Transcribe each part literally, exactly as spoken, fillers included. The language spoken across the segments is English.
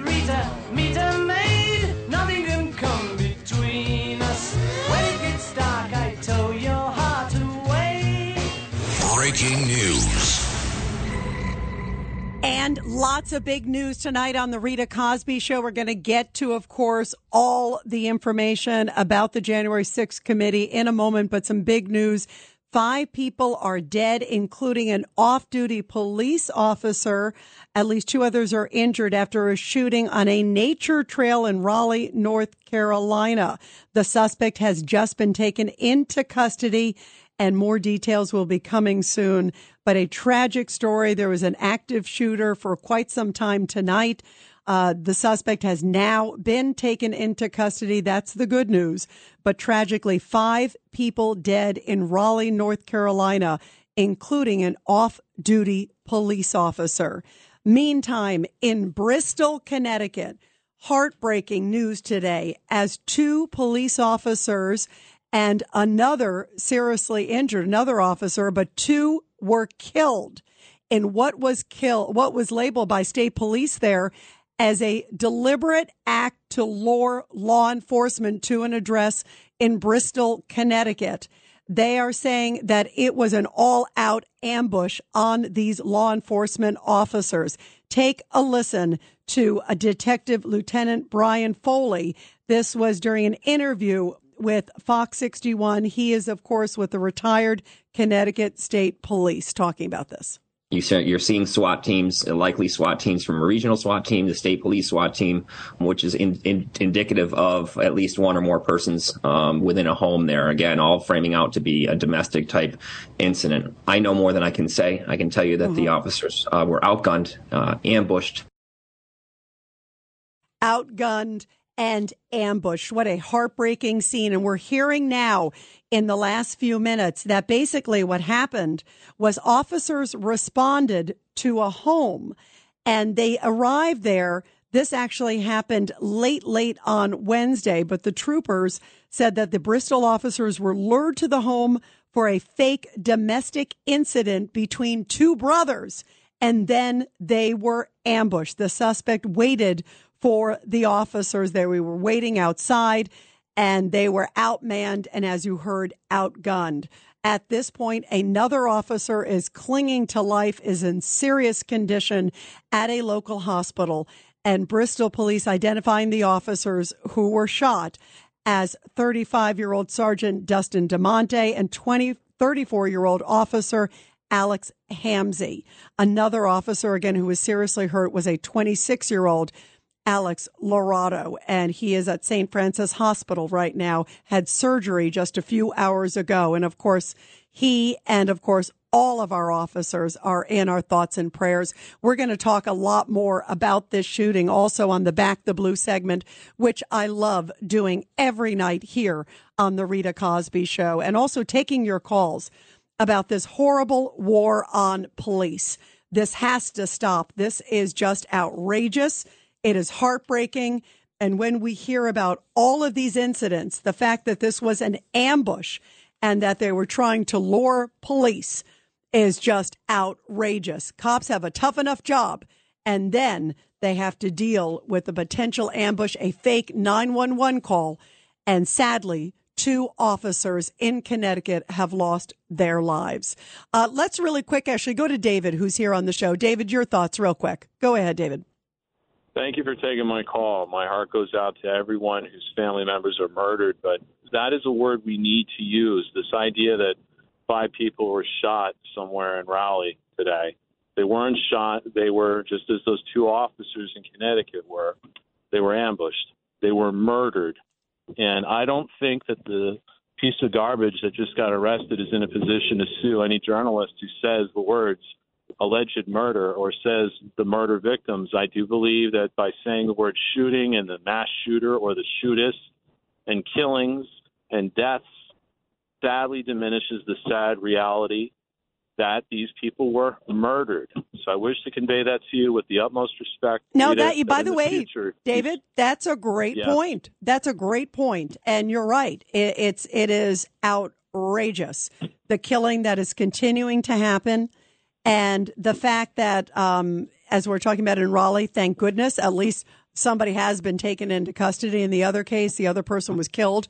Rita, meet a maid. Nothing can come between us. When it gets dark, I tow your heart away. Breaking news. And lots of big news tonight on the Rita Cosby Show. We're going to get to, of course, all the information about the January sixth committee in a moment, but some big news. Five people are dead, including an off-duty police officer. At least two others are injured after a shooting on a nature trail in Raleigh, North Carolina. The suspect has just been taken into custody, and more details will be coming soon. But a tragic story. There was an active shooter for quite some time tonight. Uh, the suspect has now been taken into custody. That's the good news. But tragically, five people dead in Raleigh, North Carolina, including an off-duty police officer. Meantime, in Bristol, Connecticut, heartbreaking news today as two police officers and another seriously injured, another officer, but two were killed in what was kill, what was labeled by state police there as a deliberate act to lure law enforcement to an address in Bristol, Connecticut. They are saying that it was an all-out ambush on these law enforcement officers. Take a listen to a Detective Lieutenant Brian Foley. This was during an interview with Fox sixty-one. He is, of course, with the retired Connecticut State Police, talking about this. You said you're seeing SWAT teams, likely SWAT teams from a regional SWAT team, the state police SWAT team, which is in, in, indicative of at least one or more persons um, within a home there. Again, all framing out to be a domestic type incident. I know more than I can say. I can tell you that mm-hmm. the officers uh, were outgunned, uh, ambushed. Outgunned. And ambushed. What a heartbreaking scene. And we're hearing now in the last few minutes that basically what happened was officers responded to a home and they arrived there. This actually happened late, late on Wednesday, but the troopers said that the Bristol officers were lured to the home for a fake domestic incident between two brothers, and then they were ambushed. The suspect waited for the officers there. We were waiting outside and they were outmanned and, as you heard, outgunned. At this point, another officer is clinging to life, is in serious condition at a local hospital, and Bristol police identifying the officers who were shot as thirty-five-year-old Sergeant Dustin DeMonte and thirty-four-year-old officer Alex Hamzy. Another officer, again, who was seriously hurt was a twenty-six-year-old Alex Iurato, and he is at Saint Francis Hospital right now, had surgery just a few hours ago. And of course, he and of course, all of our officers are in our thoughts and prayers. We're going to talk a lot more about this shooting also on the Back the Blue segment, which I love doing every night here on the Rita Cosby Show, and also taking your calls about this horrible war on police. This has to stop. This is just outrageous. It is heartbreaking. And when we hear about all of these incidents, the fact that this was an ambush and that they were trying to lure police is just outrageous. Cops have a tough enough job, and then they have to deal with a potential ambush, a fake nine one one call. And sadly, two officers in Connecticut have lost their lives. Uh, let's really quick actually go to David, who's here on the show. David, your thoughts real quick. Go ahead, David. Thank you for taking my call. My heart goes out to everyone whose family members are murdered, but that is a word we need to use. This idea that five people were shot somewhere in Raleigh today. They weren't shot. They were, just as those two officers in Connecticut were, they were ambushed. They were murdered. And I don't think that the piece of garbage that just got arrested is in a position to sue any journalist who says the words alleged murder or says the murder victims. I do believe that by saying the word shooting and the mass shooter or the shootist and killings and deaths sadly diminishes the sad reality that these people were murdered. So I wish to convey that to you with the utmost respect. No, that you, by the way, future. David, that's a great yeah. point. That's a great point. And you're right. It, it's, it is outrageous. The killing that is continuing to happen. And the fact that, um, as we're talking about in Raleigh, thank goodness, at least somebody has been taken into custody. In the other case, the other person was killed.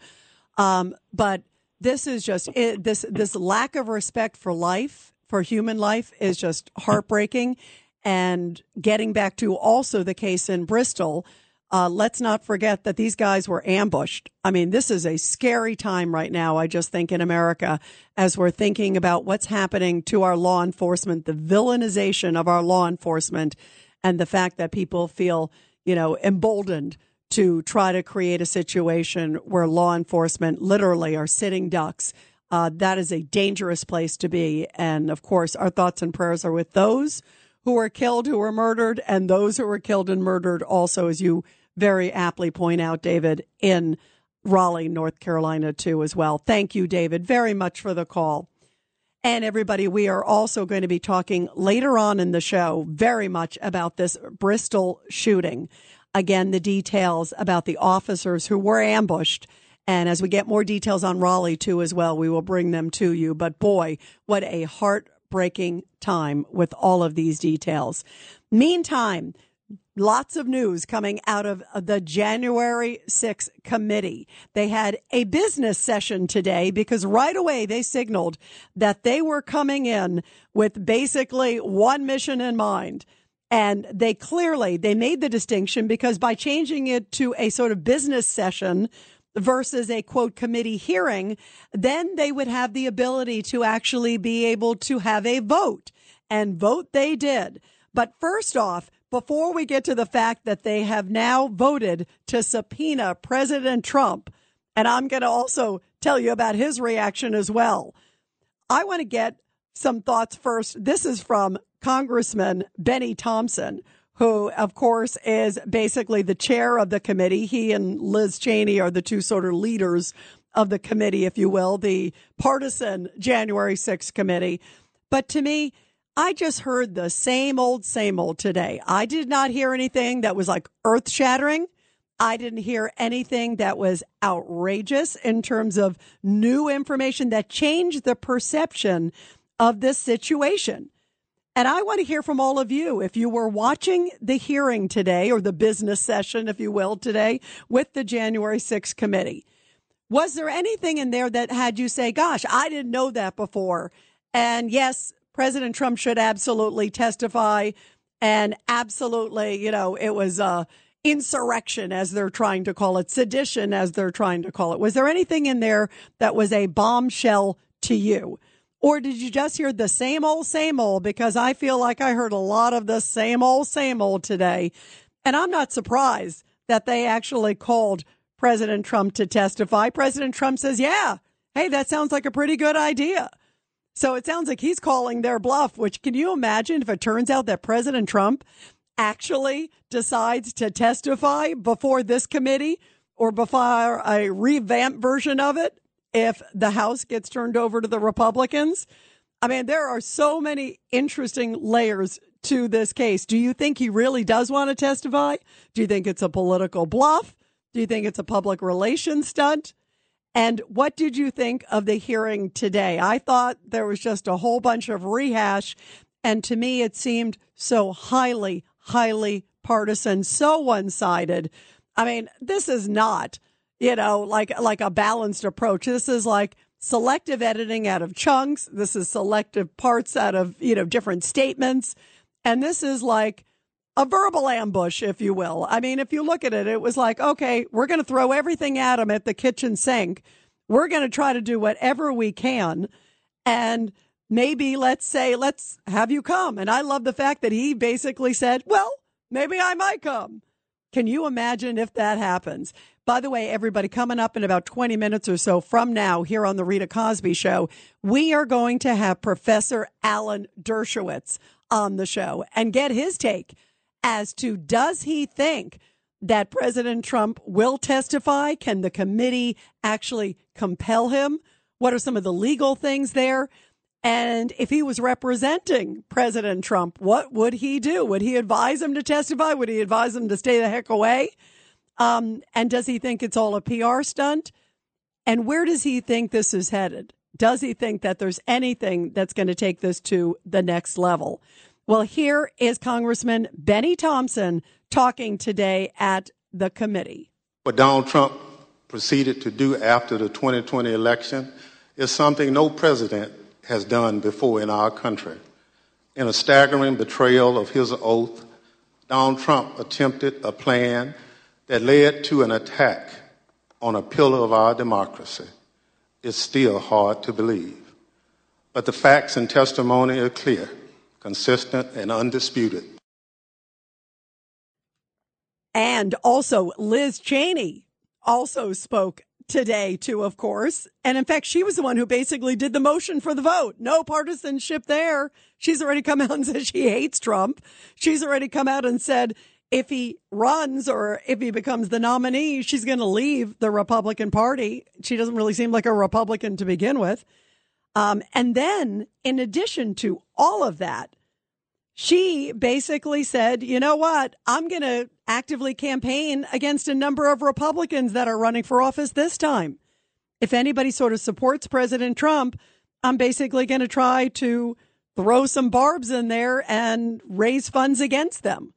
Um, but this is just it, this, this lack of respect for life, for human life, is just heartbreaking. And getting back to also the case in Bristol, uh, let's not forget that these guys were ambushed. I mean, this is a scary time right now, I just think, in America, as we're thinking about what's happening to our law enforcement, the villainization of our law enforcement, and the fact that people feel, you know, emboldened to try to create a situation where law enforcement literally are sitting ducks. Uh, that is a dangerous place to be. And, of course, our thoughts and prayers are with those who were killed, who were murdered, and those who were killed and murdered also, as you very aptly point out, David, in Raleigh, North Carolina, too, as well. Thank you, David, very much for the call. And, everybody, we are also going to be talking later on in the show very much about this Bristol shooting. Again, the details about the officers who were ambushed. And as we get more details on Raleigh, too, as well, we will bring them to you. But boy, what a heartbreaking time with all of these details. Meantime, lots of news coming out of the January sixth committee. They had a business session today because right away they signaled that they were coming in with basically one mission in mind. And they clearly, they made the distinction because by changing it to a sort of business session versus a, quote, committee hearing, then they would have the ability to actually be able to have a vote. And vote they did. But first off, before we get to the fact that they have now voted to subpoena President Trump, and I'm going to also tell you about his reaction as well, I want to get some thoughts first. This is from Congressman Bennie Thompson, who, of course, is basically the chair of the committee. He and Liz Cheney are the two sort of leaders of the committee, if you will, the partisan January sixth committee. But to me, I just heard the same old, same old today. I did not hear anything that was like earth shattering. I didn't hear anything that was outrageous in terms of new information that changed the perception of this situation. And I want to hear from all of you. If you were watching the hearing today, or the business session, if you will, today with the January sixth committee, was there anything in there that had you say, gosh, I didn't know that before? And yes, President Trump should absolutely testify. And absolutely, you know, it was uh, insurrection, as they're trying to call it, sedition, as they're trying to call it. Was there anything in there that was a bombshell to you? Or did you just hear the same old, same old? Because I feel like I heard a lot of the same old, same old today. And I'm not surprised that they actually called President Trump to testify. President Trump says, yeah, hey, that sounds like a pretty good idea. So it sounds like he's calling their bluff, which, can you imagine if it turns out that President Trump actually decides to testify before this committee or before a revamped version of it? If the House gets turned over to the Republicans, I mean, there are so many interesting layers to this case. Do you think he really does want to testify? Do you think it's a political bluff? Do you think it's a public relations stunt? And what did you think of the hearing today? I thought there was just a whole bunch of rehash. And to me, it seemed so highly, highly partisan, so one-sided. I mean, this is not, you know, like like a balanced approach. This is like selective editing out of chunks. This is selective parts out of, you know, different statements. And this is like a verbal ambush, if you will. I mean, if you look at it, it was like, okay, we're going to throw everything at them at the kitchen sink. We're going to try to do whatever we can. And maybe let's say, let's have you come. And I love the fact that he basically said, well, maybe I might come. Can you imagine if that happens? By the way, everybody, coming up in about twenty minutes or so from now here on the Rita Cosby Show, we are going to have Professor Alan Dershowitz on the show and get his take as to, does he think that President Trump will testify? Can the committee actually compel him? What are some of the legal things there? And if he was representing President Trump, what would he do? Would he advise him to testify? Would he advise him to stay the heck away? Um, and does he think it's all a P R stunt? And where does he think this is headed? Does he think that there's anything that's going to take this to the next level? Well, here is Congressman Bennie Thompson talking today at the committee. What Donald Trump proceeded to do after the twenty twenty election is something no president has done before in our country. In a staggering betrayal of his oath, Donald Trump attempted a plan that led to an attack on a pillar of our democracy. It's still hard to believe, but the facts and testimony are clear, consistent, and undisputed. And also, Liz Cheney also spoke today, too, of course. And in fact, she was the one who basically did the motion for the vote. No partisanship there. She's already come out and said she hates Trump. She's already come out and said if he runs or if he becomes the nominee, she's going to leave the Republican Party. She doesn't really seem like a Republican to begin with. Um, and then, in addition to all of that, she basically said, you know what, I'm going to actively campaign against a number of Republicans that are running for office this time. If anybody sort of supports President Trump, I'm basically going to try to throw some barbs in there and raise funds against them.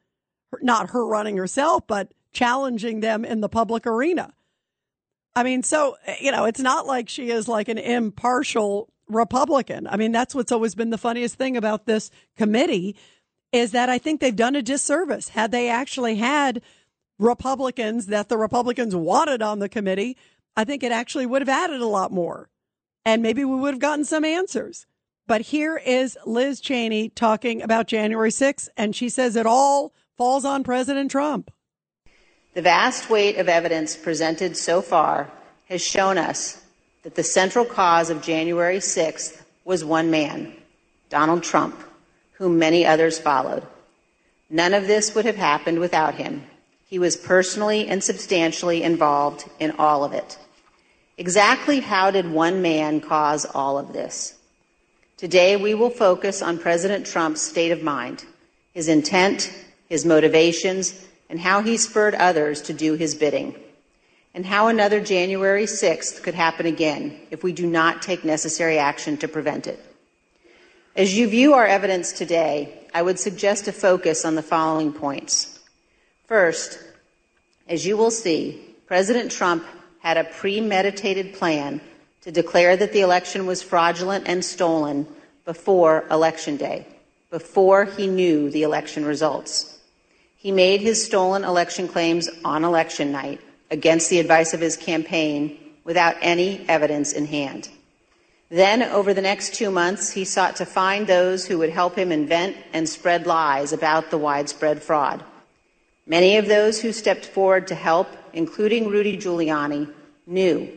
Not her running herself, but challenging them in the public arena. I mean, so, you know, it's not like she is like an impartial Republican. I mean, that's what's always been the funniest thing about this committee, is that I think they've done a disservice. Had they actually had Republicans that the Republicans wanted on the committee, I think it actually would have added a lot more, and maybe we would have gotten some answers. But here is Liz Cheney talking about January sixth, and she says it all falls on President Trump. The vast weight of evidence presented so far has shown us that the central cause of January sixth was one man, Donald Trump, whom many others followed. None of this would have happened without him. He was personally and substantially involved in all of it. Exactly how did one man cause all of this? Today, we will focus on President Trump's state of mind, his intent, his motivations, and how he spurred others to do his bidding, and how another January sixth could happen again if we do not take necessary action to prevent it. As you view our evidence today, I would suggest a focus on the following points. First, as you will see, President Trump had a premeditated plan to declare that the election was fraudulent and stolen before Election Day, before he knew the election results. He made his stolen election claims on election night, against the advice of his campaign, without any evidence in hand. Then, over the next two months, he sought to find those who would help him invent and spread lies about the widespread fraud. Many of those who stepped forward to help, including Rudy Giuliani, knew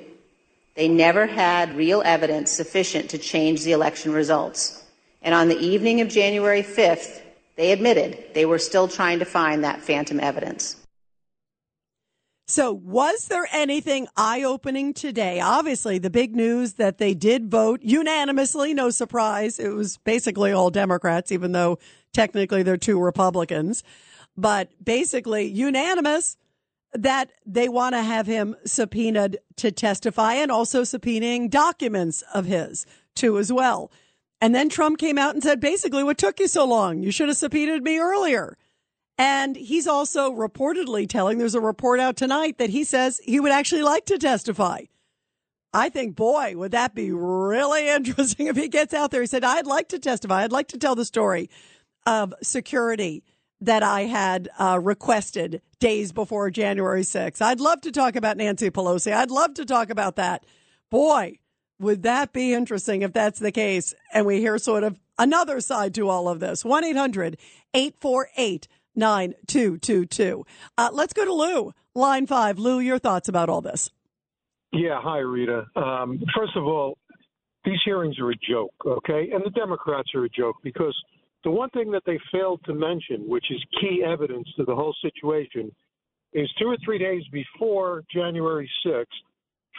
they never had real evidence sufficient to change the election results. And on the evening of January fifth, they admitted they were still trying to find that phantom evidence. So was there anything eye-opening today? Obviously, the big news that they did vote unanimously, no surprise. It was basically all Democrats, even though technically there are two Republicans. But basically unanimous that they want to have him subpoenaed to testify, and also subpoenaing documents of his, too, as well. And then Trump came out and said, basically, what took you so long? You should have subpoenaed me earlier. And he's also reportedly telling, there's a report out tonight that he says he would actually like to testify. I think, boy, would that be really interesting if he gets out there. He said, I'd like to testify. I'd like to tell the story of security that I had uh, requested days before January sixth. I'd love to talk about Nancy Pelosi. I'd love to talk about that. Boy, would that be interesting if that's the case. And we hear sort of another side to all of this. one eight hundred eight four eight nine two two two. Uh, let's go to Lou. Line five, Lou, your thoughts about all this. Yeah. Hi, Rita. Um, first of all, these hearings are a joke, okay? And the Democrats are a joke because the one thing that they failed to mention, which is key evidence to the whole situation, is two or three days before January sixth,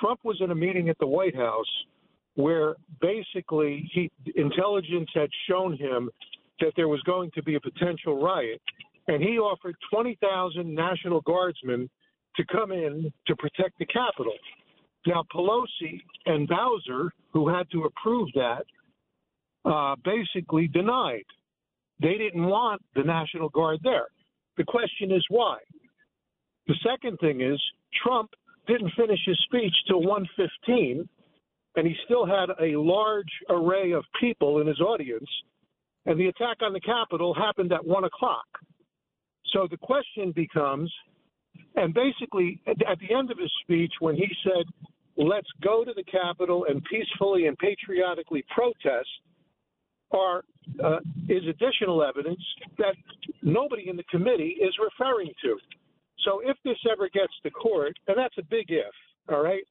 Trump was in a meeting at the White House where basically he, intelligence had shown him that there was going to be a potential riot, and he offered twenty thousand National Guardsmen to come in to protect the Capitol. Now, Pelosi and Bowser, who had to approve that, uh, basically denied. They didn't want the National Guard there. The question is why? The second thing is Trump didn't finish his speech till one fifteen, and he still had a large array of people in his audience, and the attack on the Capitol happened at one o'clock. So the question becomes, and basically at the end of his speech when he said, let's go to the Capitol and peacefully and patriotically protest, are, uh, is additional evidence that nobody in the committee is referring to. So if this ever gets to court, and that's a big if, all right,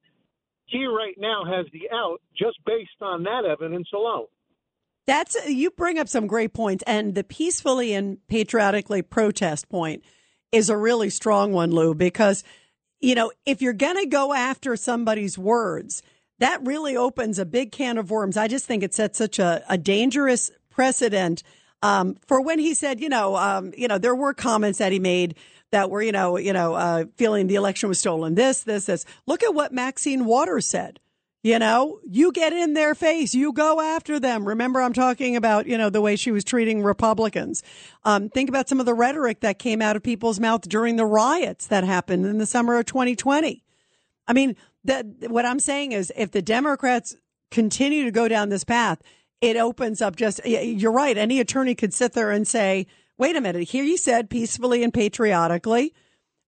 he right now has the out just based on that evidence alone. That's, you bring up some great points, and the peacefully and patriotically protest point is a really strong one, Lou, because, you know, if you're going to go after somebody's words, that really opens a big can of worms. I just think it sets such a, a dangerous precedent um, for when he said, you know, um, you know, there were comments that he made that were, you know, you know, uh, feeling the election was stolen. This, this, this. Look at what Maxine Waters said. You know, you get in their face, you go after them. Remember, I'm talking about, you know, the way she was treating Republicans. Um, think about some of the rhetoric that came out of people's mouth during the riots that happened in the summer of twenty twenty. I mean, that what I'm saying is if the Democrats continue to go down this path, it opens up just, you're right. Any attorney could sit there and say, wait a minute, here he said peacefully and patriotically.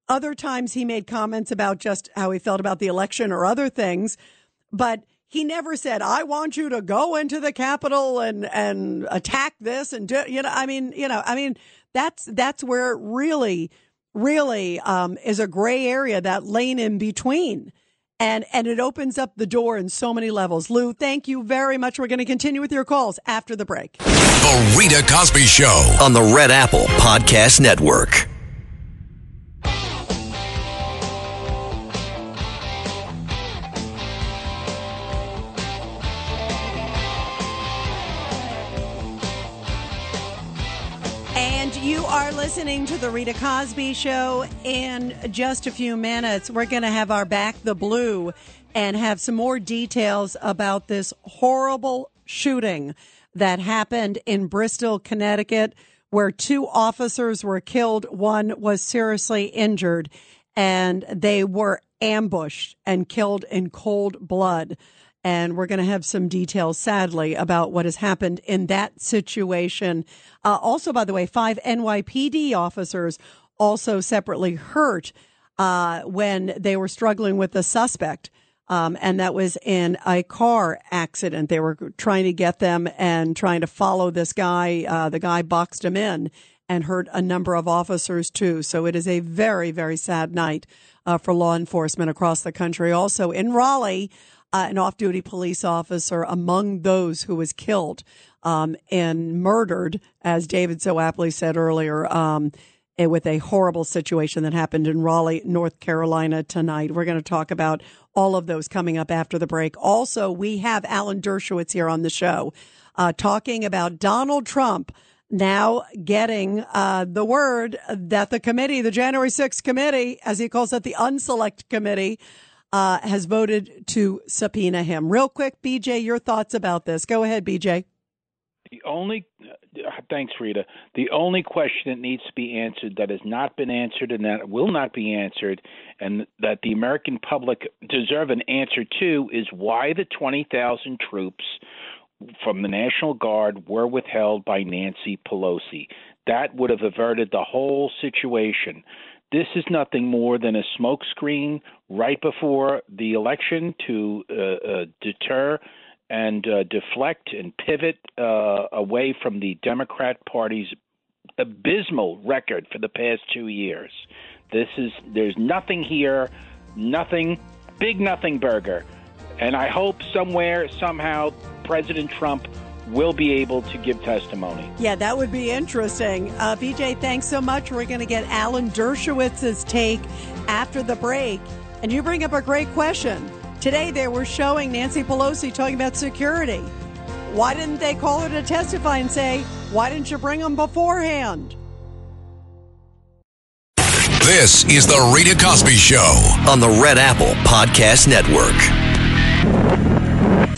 Other times he made comments about just how he felt about the election or other things. But he never said, I want you to go into the Capitol and, and attack this and do, you know, I mean, you know, I mean, that's that's where it really, really um, is a gray area, that lane in between. And and it opens up the door in so many levels. Lou, thank you very much. We're going to continue with your calls after the break. The Rita Cosby Show on the Red Apple Podcast Network. Are listening to the Rita Cosby Show. In just a few minutes, we're going to have our Back the Blue and have some more details about this horrible shooting that happened in Bristol, Connecticut, where two officers were killed. One was seriously injured, and they were ambushed and killed in cold blood. And we're going to have some details, sadly, about what has happened in that situation. Uh, also, by the way, five N Y P D officers also separately hurt uh, when they were struggling with a suspect. Um, and that was in a car accident. They were trying to get them and trying to follow this guy. Uh, the guy boxed him in and hurt a number of officers, too. So it is a very, very sad night uh, for law enforcement across the country. Also in Raleigh, Uh, an off-duty police officer among those who was killed um, and murdered, as David so aptly said earlier, um, with a horrible situation that happened in Raleigh, North Carolina tonight. We're going to talk about all of those coming up after the break. Also, we have Alan Dershowitz here on the show uh, talking about Donald Trump now getting uh, the word that the committee, the January sixth committee, as he calls it, the Unselect Committee, Uh, has voted to subpoena him. Real quick, B J, your thoughts about this. Go ahead, B J. The only, uh, thanks, Rita. The only question that needs to be answered that has not been answered and that will not be answered and that the American public deserve an answer to is why the twenty thousand troops from the National Guard were withheld by Nancy Pelosi. That would have averted the whole situation. This is nothing more than a smokescreen right before the election to uh, uh, deter and uh, deflect and pivot uh, away from the Democrat Party's abysmal record for the past two years. This is, there's nothing here, nothing, big nothing burger. And I hope somewhere, somehow, President Trump will be able to give testimony. Yeah, that would be interesting. Uh, B J, thanks so much. We're going to get Alan Dershowitz's take after the break. And you bring up a great question. Today they were showing Nancy Pelosi talking about security. Why didn't they call her to testify and say, why didn't you bring them beforehand? This is the Rita Cosby Show on the Red Apple Podcast Network.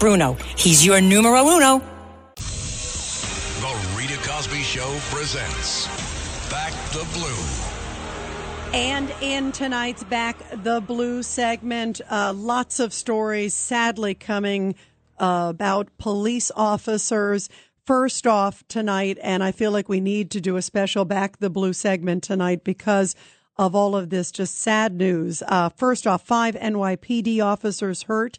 Bruno. He's your numero uno. Cosby Show presents Back the Blue. And in tonight's Back the Blue segment, uh, lots of stories sadly coming uh, about police officers. First off tonight, and I feel like we need to do a special Back the Blue segment tonight because of all of this just sad news. Uh, first off, five N Y P D officers hurt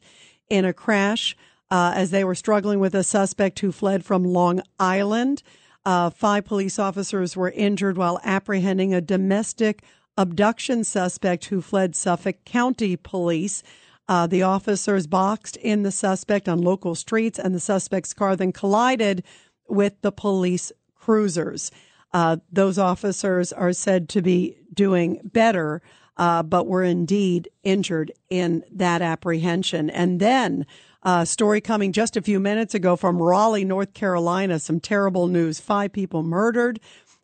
in a crash uh, as they were struggling with a suspect who fled from Long Island. Uh, five police officers were injured while apprehending a domestic abduction suspect who fled Suffolk County Police. Uh, the officers boxed in the suspect on local streets, and the suspect's car then collided with the police cruisers. Uh, those officers are said to be doing better, uh, but were indeed injured in that apprehension. And then Uh, story coming just a few minutes ago from Raleigh, North Carolina. Some terrible news. Five people murdered,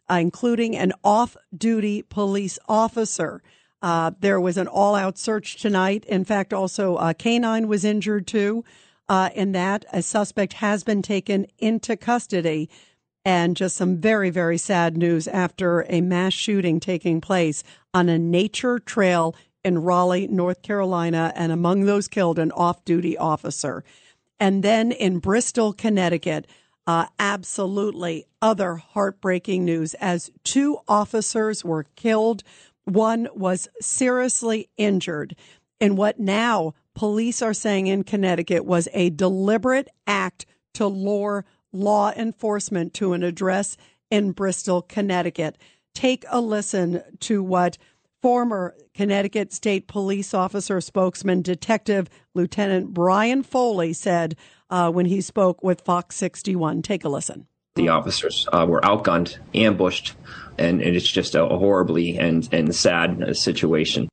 uh, including an off-duty police officer. Uh, there was an all-out search tonight. In fact, also a canine was injured, too. Uh, in that, a suspect has been taken into custody. And just some very, very sad news after a mass shooting taking place on a nature trail in Raleigh, North Carolina, and among those killed, an off-duty officer. And then in Bristol, Connecticut, uh, absolutely other heartbreaking news as two officers were killed. One was seriously injured in what now police are saying in Connecticut was a deliberate act to lure law enforcement to an address in Bristol, Connecticut. Take a listen to what former Connecticut State Police Officer Spokesman Detective Lieutenant Brian Foley said uh, when he spoke with Fox sixty-one. Take a listen. The officers uh, were outgunned, ambushed, and, and it's just a horribly and, and sad situation.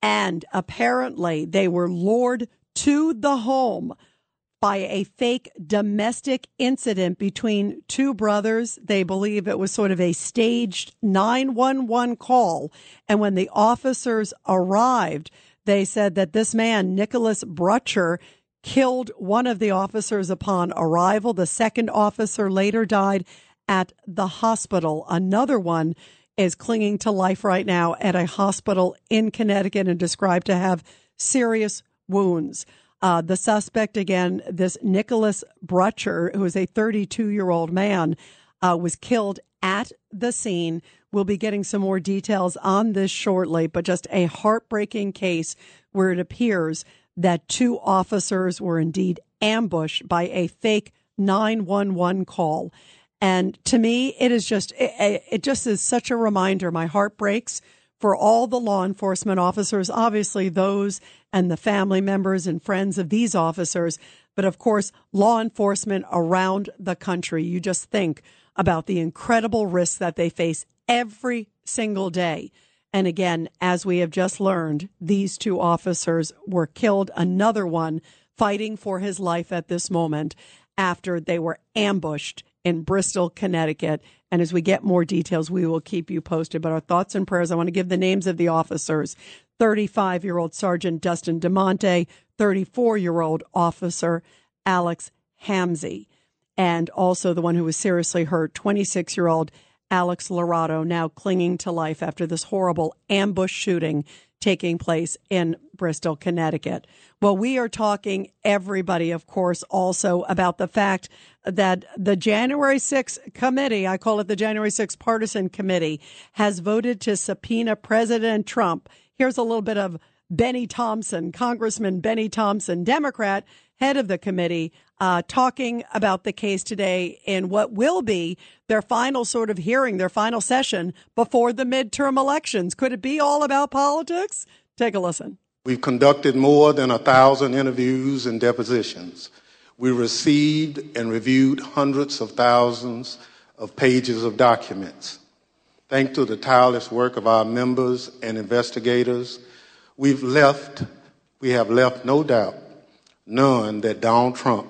And apparently they were lured to the home by a fake domestic incident between two brothers. They believe it was sort of a staged nine one one call. And when the officers arrived, they said that this man, Nicholas Brutcher, killed one of the officers upon arrival. The second officer later died at the hospital. Another one is clinging to life right now at a hospital in Connecticut and described to have serious wounds. Uh, the suspect, again, this Nicholas Brutcher, who is a thirty-two-year-old man, uh, was killed at the scene. We'll be getting some more details on this shortly, but just a heartbreaking case where it appears that two officers were indeed ambushed by a fake nine one one call. And to me, it is just it, it just is such a reminder. My heart breaks for all the law enforcement officers, obviously those and the family members and friends of these officers, but of course, law enforcement around the country. You just think about the incredible risks that they face every single day. And again, as we have just learned, these two officers were killed, another one fighting for his life at this moment after they were ambushed in Bristol, Connecticut. And as we get more details, we will keep you posted. But our thoughts and prayers, I want to give the names of the officers. thirty-five-year-old Sergeant Dustin DeMonte, thirty-four-year-old Officer Alex Hamzy, and also the one who was seriously hurt, twenty-six-year-old Alex Iurato, now clinging to life after this horrible ambush shooting taking place in Bristol, Connecticut. Well, we are talking everybody, of course, also about the fact that the January sixth committee, I call it the January sixth partisan committee, has voted to subpoena President Trump. Here's a little bit of Bennie Thompson, Congressman Bennie Thompson, Democrat, head of the committee, uh, talking about the case today in what will be their final sort of hearing, their final session before the midterm elections. Could it be all about politics? Take a listen. We've conducted more than a thousand interviews and depositions. We received and reviewed hundreds of thousands of pages of documents. Thanks to the tireless work of our members and investigators, We've left, we have left no doubt, none, that Donald Trump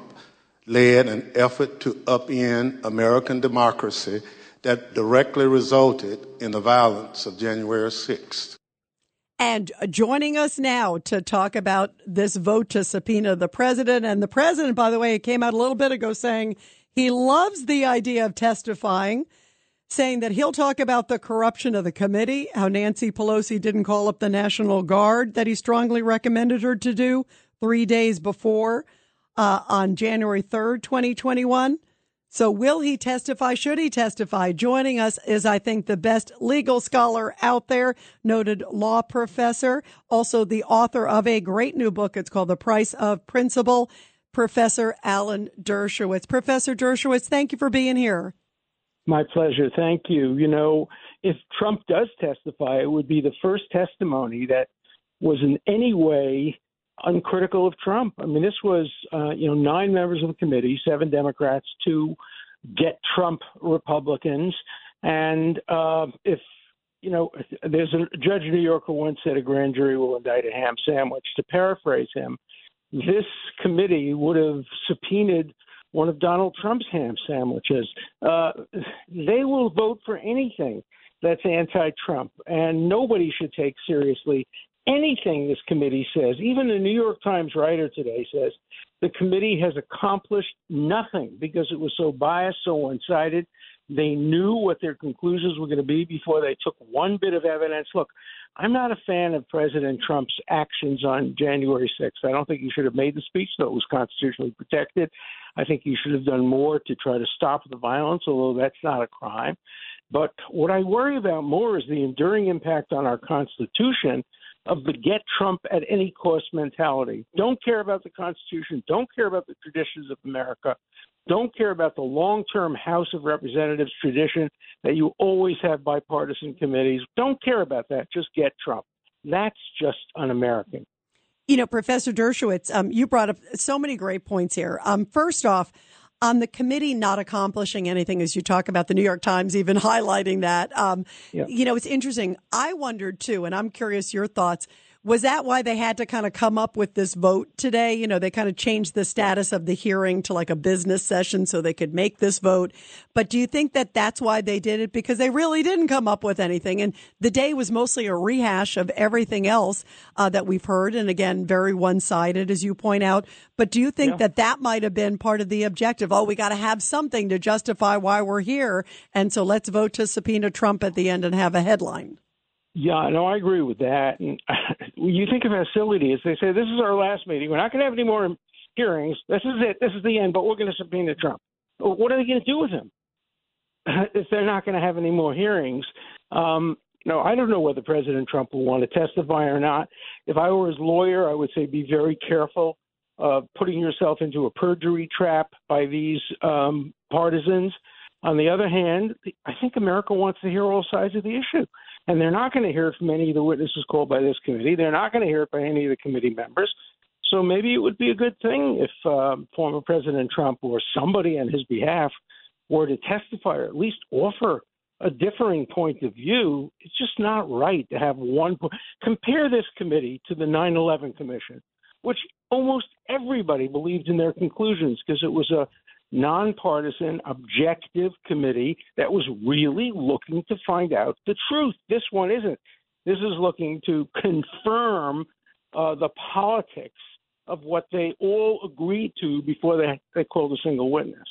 led an effort to upend American democracy that directly resulted in the violence of January sixth. And joining us now to talk about this vote to subpoena the president, and the president, by the way, came out a little bit ago saying he loves the idea of testifying, saying that he'll talk about the corruption of the committee, how Nancy Pelosi didn't call up the National Guard that he strongly recommended her to do three days before uh, on January third, twenty twenty-one. So will he testify? Should he testify? Joining us is, I think, the best legal scholar out there, noted law professor, also the author of a great new book. It's called The Price of Principle, Professor Alan Dershowitz. Professor Dershowitz, thank you for being here. My pleasure. Thank you. You know, if Trump does testify, it would be the first testimony that was in any way uncritical of Trump. I mean, this was, uh, you know, nine members of the committee, seven Democrats, two get Trump Republicans. And uh, if, you know, there's a judge in New York who once said a grand jury will indict a ham sandwich. To paraphrase him, this committee would have subpoenaed one of Donald Trump's ham sandwiches. Uh, they will vote for anything that's anti-Trump, and nobody should take seriously anything this committee says. Even the New York Times writer today says the committee has accomplished nothing because it was so biased, so one-sided. They knew what their conclusions were going to be before they took one bit of evidence. Look, I'm not a fan of President Trump's actions on January sixth. I don't think he should have made the speech, though it was constitutionally protected. I think he should have done more to try to stop the violence, although that's not a crime. But what I worry about more is the enduring impact on our Constitution of the get Trump at any cost mentality. Don't care about the Constitution. Don't care about the traditions of America. Don't care about the long-term House of Representatives tradition that you always have bipartisan committees. Don't care about that. Just get Trump. That's just un-American. You know, Professor Dershowitz, um, you brought up so many great points here. Um, first off, on the committee not accomplishing anything, as you talk about, the New York Times even highlighting that. Um, yeah. You know, it's interesting. I wondered, too, and I'm curious your thoughts. Was that why they had to kind of come up with this vote today? You know, they kind of changed the status of the hearing to like a business session so they could make this vote. But do you think that that's why they did it? Because they really didn't come up with anything. And the day was mostly a rehash of everything else uh, that we've heard. And again, very one-sided, as you point out. But do you think yeah. that that might have been part of the objective? Oh, we got to have something to justify why we're here. And so let's vote to subpoena Trump at the end and have a headline. Yeah, no, I agree with that. And you think of how silly it is. They say, this is our last meeting. We're not going to have any more hearings. This is it. This is the end, but we're going to subpoena Trump. What are they going to do with him if they're not going to have any more hearings? Um, no, I don't know whether President Trump will want to testify or not. If I were his lawyer, I would say be very careful of putting yourself into a perjury trap by these um, partisans. On the other hand, I think America wants to hear all sides of the issue. And they're not going to hear it from any of the witnesses called by this committee. They're not going to hear it by any of the committee members. So maybe it would be a good thing if uh, former President Trump or somebody on his behalf were to testify or at least offer a differing point of view. It's just not right to have one point. Compare this committee to the nine eleven Commission, which almost everybody believed in their conclusions because it was a nonpartisan, objective committee that was really looking to find out the truth. This one isn't. This is looking to confirm uh, the politics of what they all agreed to before they, they called a single witness.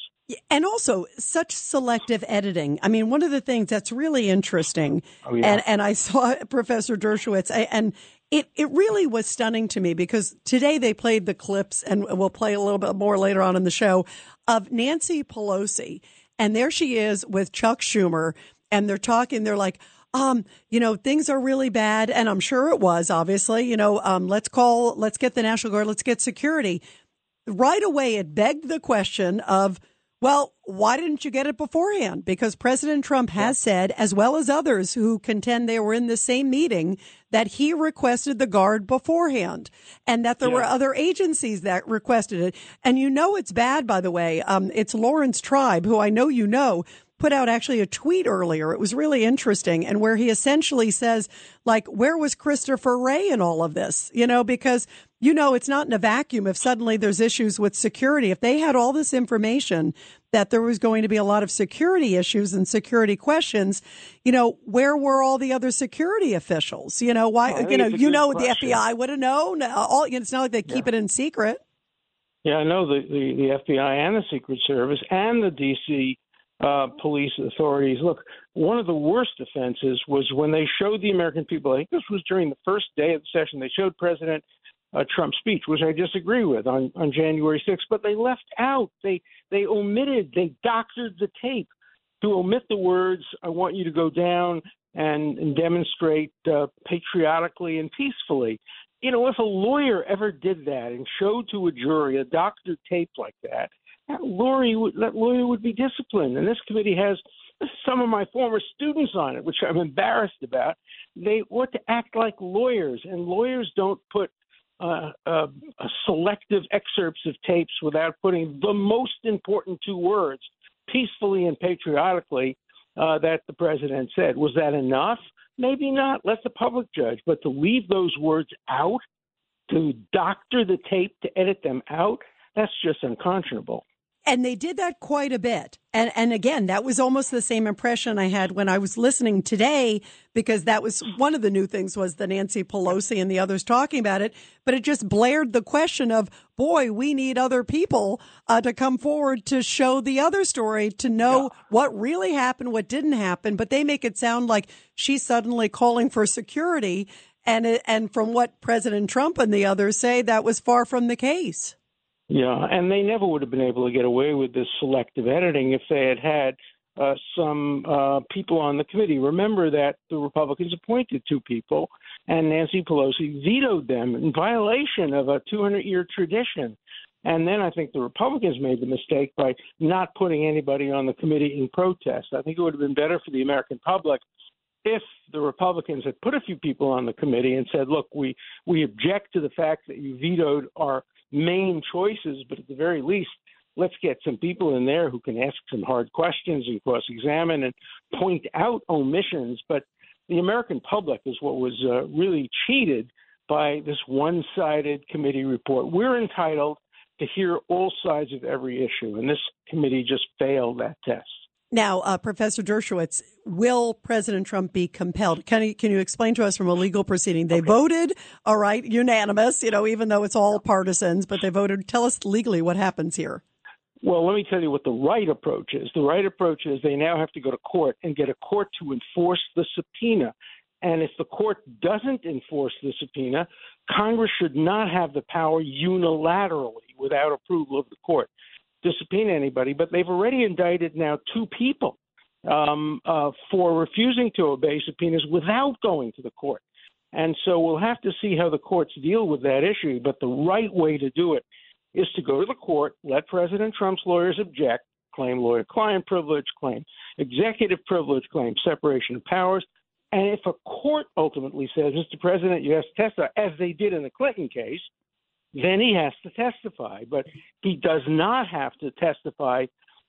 And also such selective editing. I mean, one of the things that's really interesting, oh, yeah. and, and I saw Professor Dershowitz, I, and it, it really was stunning to me because today they played the clips, and we'll play a little bit more later on in the show, of Nancy Pelosi. And there she is with Chuck Schumer, and they're talking, they're like, Um, you know, things are really bad, and I'm sure it was, obviously, you know, um, let's call, let's get the National Guard, let's get security. Right away, it begged the question of, well, why didn't you get it beforehand? Because President Trump has said, as well as others who contend they were in the same meeting, that he requested the Guard beforehand and that there yeah. were other agencies that requested it. And you know it's bad, by the way. Um, it's Lawrence Tribe, who I know you know, put out actually a tweet earlier. It was really interesting, and where he essentially says, like, where was Christopher Wray in all of this? You know, because, you know, it's not in a vacuum if suddenly there's issues with security. If they had all this information that there was going to be a lot of security issues and security questions, you know, where were all the other security officials? You know, why, oh, you know, you know, question. The F B I would have known. All, you know, it's not like they yeah. keep it in secret. Yeah, I know the, the, the F B I and the Secret Service and the D C Uh, police authorities. Look, one of the worst offenses was when they showed the American people, I think this was during the first day of the session, they showed President uh, Trump's speech, which I disagree with, on, on January sixth, but they left out, they they omitted, they doctored the tape to omit the words, I want you to go down and, and demonstrate uh, patriotically and peacefully. You know, if a lawyer ever did that and showed to a jury a doctored tape like that, That lawyer, would, that lawyer would be disciplined. And this committee has some of my former students on it, which I'm embarrassed about. They ought to act like lawyers, and lawyers don't put uh, uh, selective excerpts of tapes without putting the most important two words, peacefully and patriotically, uh, that the president said. Was that enough? Maybe not. Let the public judge. But to leave those words out, to doctor the tape, to edit them out, that's just unconscionable. And they did that quite a bit. And and again, that was almost the same impression I had when I was listening today, because that was one of the new things was the Nancy Pelosi and the others talking about it. But it just blared the question of, boy, we need other people uh, to come forward to show the other story, to know yeah. what really happened, what didn't happen. But they make it sound like she's suddenly calling for security. And And from what President Trump and the others say, that was far from the case. Yeah, and they never would have been able to get away with this selective editing if they had had uh, some uh, people on the committee. Remember that the Republicans appointed two people, and Nancy Pelosi vetoed them in violation of a two hundred year tradition. And then I think the Republicans made the mistake by not putting anybody on the committee in protest. I think it would have been better for the American public if the Republicans had put a few people on the committee and said, look, we, we object to the fact that you vetoed our main choices, but at the very least, let's get some people in there who can ask some hard questions and cross-examine and point out omissions. But the American public is what was uh, really cheated by this one-sided committee report. We're entitled to hear all sides of every issue, and this committee just failed that test. Now, uh, Professor Dershowitz, will President Trump be compelled? Can you, can you explain to us from a legal proceeding? They okay. voted, all right, unanimous, you know, even though it's all partisans, but they voted. Tell us legally what happens here. Well, let me tell you what the right approach is. The right approach is they now have to go to court and get a court to enforce the subpoena. And if the court doesn't enforce the subpoena, Congress should not have the power unilaterally without approval of the court to subpoena anybody, but they've already indicted now two people um, uh, for refusing to obey subpoenas without going to the court. And so we'll have to see how the courts deal with that issue. But the right way to do it is to go to the court, let President Trump's lawyers object, claim lawyer-client privilege, claim executive privilege, claim separation of powers. And if a court ultimately says, Mister President, you have to testify, as they did in the Clinton case, then he has to testify, but he does not have to testify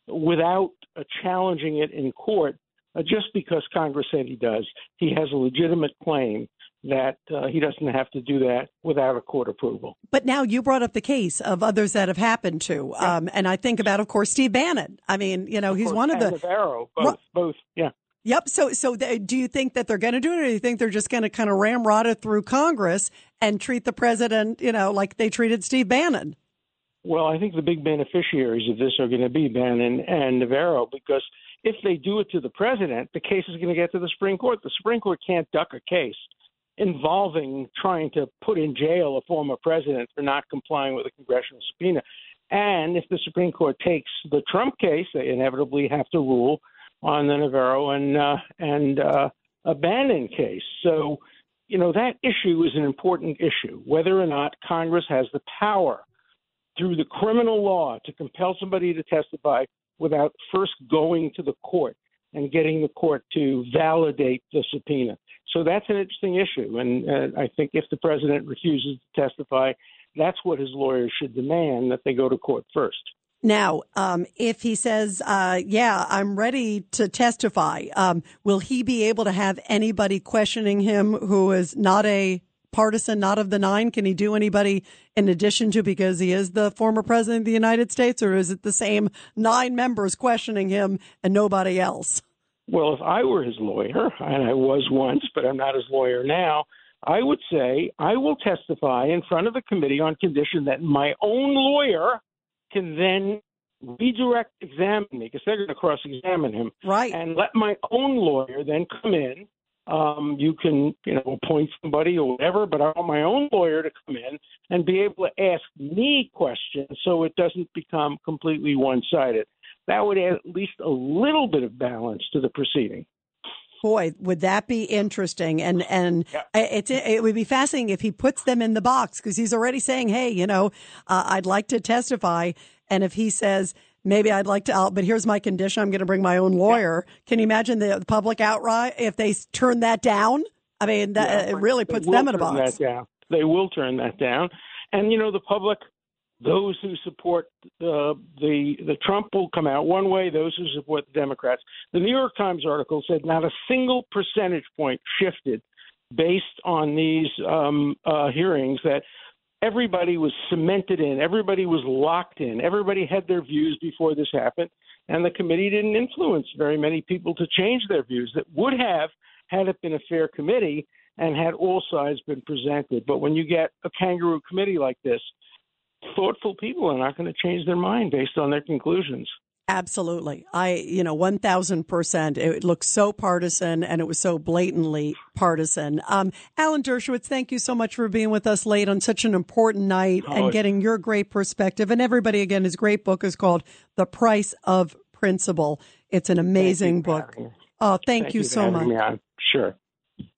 without uh, challenging it in court uh, just because Congress said he does. He has a legitimate claim that uh, he doesn't have to do that without a court approval. But now you brought up the case of others that have happened to, um, and I think about, of course, Steve Bannon. I mean, you know, he's one of the— and Navarro, both, both, yeah. Yep. So so they, do you think that they're going to do it, or do you think they're just going to kind of ramrod it through Congress and treat the president, you know, like they treated Steve Bannon? Well, I think the big beneficiaries of this are going to be Bannon and Navarro, because if they do it to the president, the case is going to get to the Supreme Court. The Supreme Court can't duck a case involving trying to put in jail a former president for not complying with a congressional subpoena. And if the Supreme Court takes the Trump case, they inevitably have to rule on the Navarro and uh, and uh, Bannon case. So, you know, that issue is an important issue, whether or not Congress has the power through the criminal law to compel somebody to testify without first going to the court and getting the court to validate the subpoena. So that's an interesting issue. And uh, I think if the president refuses to testify, that's what his lawyers should demand, that they go to court first. Now, um, if he says, uh, yeah, I'm ready to testify, um, will he be able to have anybody questioning him who is not a partisan, not of the nine? Can he do anybody in addition to, because he is the former president of the United States, or is it the same nine members questioning him and nobody else? Well, if I were his lawyer, and I was once, but I'm not his lawyer now, I would say I will testify in front of the committee on condition that my own lawyer can then redirect examine me, because they're going to cross-examine him. Right. And let my own lawyer then come in. Um, you can, you know, appoint somebody or whatever, but I want my own lawyer to come in and be able to ask me questions so it doesn't become completely one-sided. That would add at least a little bit of balance to the proceeding. Boy, would that be interesting? And and yeah. it's it would be fascinating if he puts them in the box, because he's already saying, hey, you know, uh, I'd like to testify. And if he says, maybe I'd like to, I'll, but here's my condition, I'm going to bring my own lawyer. Yeah. Can you imagine the public outright if they turn that down? I mean, that, yeah, it really puts them in a box. That down. They will turn that down. And, you know, the public, those who support uh, the the Trump will come out one way, those who support the Democrats. The New York Times article said not a single percentage point shifted based on these um, uh, hearings, that everybody was cemented in, everybody was locked in, everybody had their views before this happened, and the committee didn't influence very many people to change their views that would have had it been a fair committee and had all sides been presented. But when you get a kangaroo committee like this, thoughtful people are not going to change their mind based on their conclusions. Absolutely. I, you know, one thousand percent. It looked so partisan, and it was so blatantly partisan. Um, Alan Dershowitz, thank you so much for being with us late on such an important night oh, and getting your great perspective. And everybody, again, his great book is called The Price of Principle. It's an amazing book. Oh, thank, thank you, you so much. Me sure.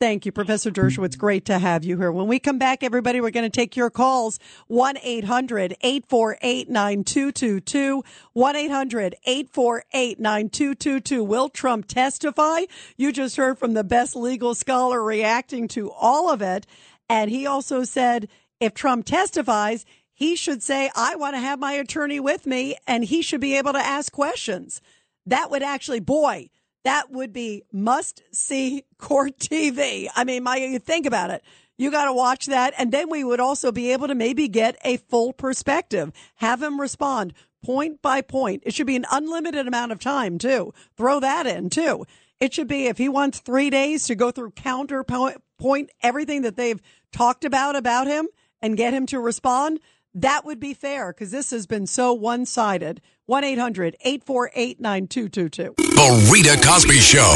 Thank you, Professor Dershowitz. Great to have you here. When we come back, everybody, we're going to take your calls. one eight hundred, eight four eight, nine two two two. one eight hundred, eight four eight, nine two two two. Will Trump testify? You just heard from the best legal scholar reacting to all of it. And he also said if Trump testifies, he should say, I want to have my attorney with me, and he should be able to ask questions. That would actually, boy, that would be must-see court T V. I mean, my, think about it. You got to watch that. And then we would also be able to maybe get a full perspective. Have him respond point by point. It should be an unlimited amount of time, too. Throw that in, too. It should be, if he wants three days to go through counterpoint, point, everything that they've talked about about him and get him to respond, that would be fair, because this has been so one-sided. one eight hundred, eight four eight, nine two two two. The Rita Cosby Show.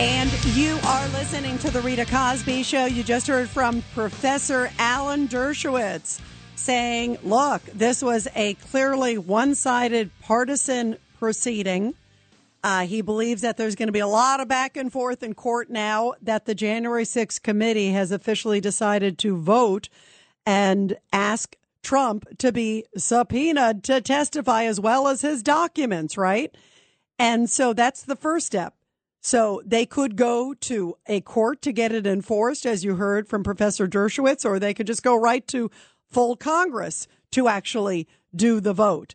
And you are listening to The Rita Cosby Show. You just heard from Professor Alan Dershowitz, saying, look, this was a clearly one-sided partisan proceeding. Uh, he believes that there's going to be a lot of back and forth in court now that the January sixth committee has officially decided to vote and ask Trump to be subpoenaed to testify, as well as his documents, right? And so that's the first step. So they could go to a court to get it enforced, as you heard from Professor Dershowitz, or they could just go right to full Congress to actually do the vote.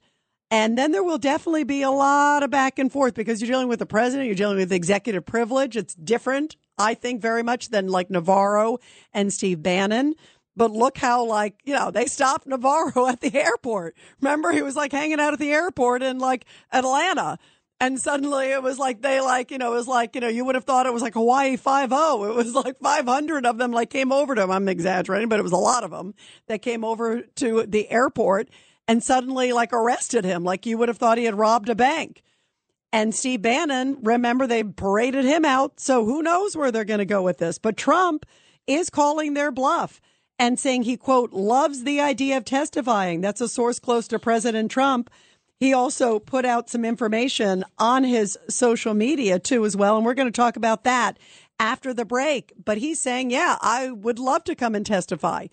And then there will definitely be a lot of back and forth because you're dealing with the president. You're dealing with executive privilege. It's different, I think, very much than like Navarro and Steve Bannon. But look how, like, you know, they stopped Navarro at the airport. Remember, he was like hanging out at the airport in like Atlanta. And suddenly it was like they like, you know, it was like, you know, you would have thought it was like Hawaii five oh. It was like five hundred of them like came over to him. I'm exaggerating, but it was a lot of them that came over to the airport and suddenly like arrested him like you would have thought he had robbed a bank. And Steve Bannon, remember, they paraded him out. So who knows where they're going to go with this. But Trump is calling their bluff and saying he, quote, loves the idea of testifying. That's a source close to President Trump. He also put out some information on his social media, too, as well. And we're going to talk about that after the break. But he's saying, yeah, I would love to come and testify.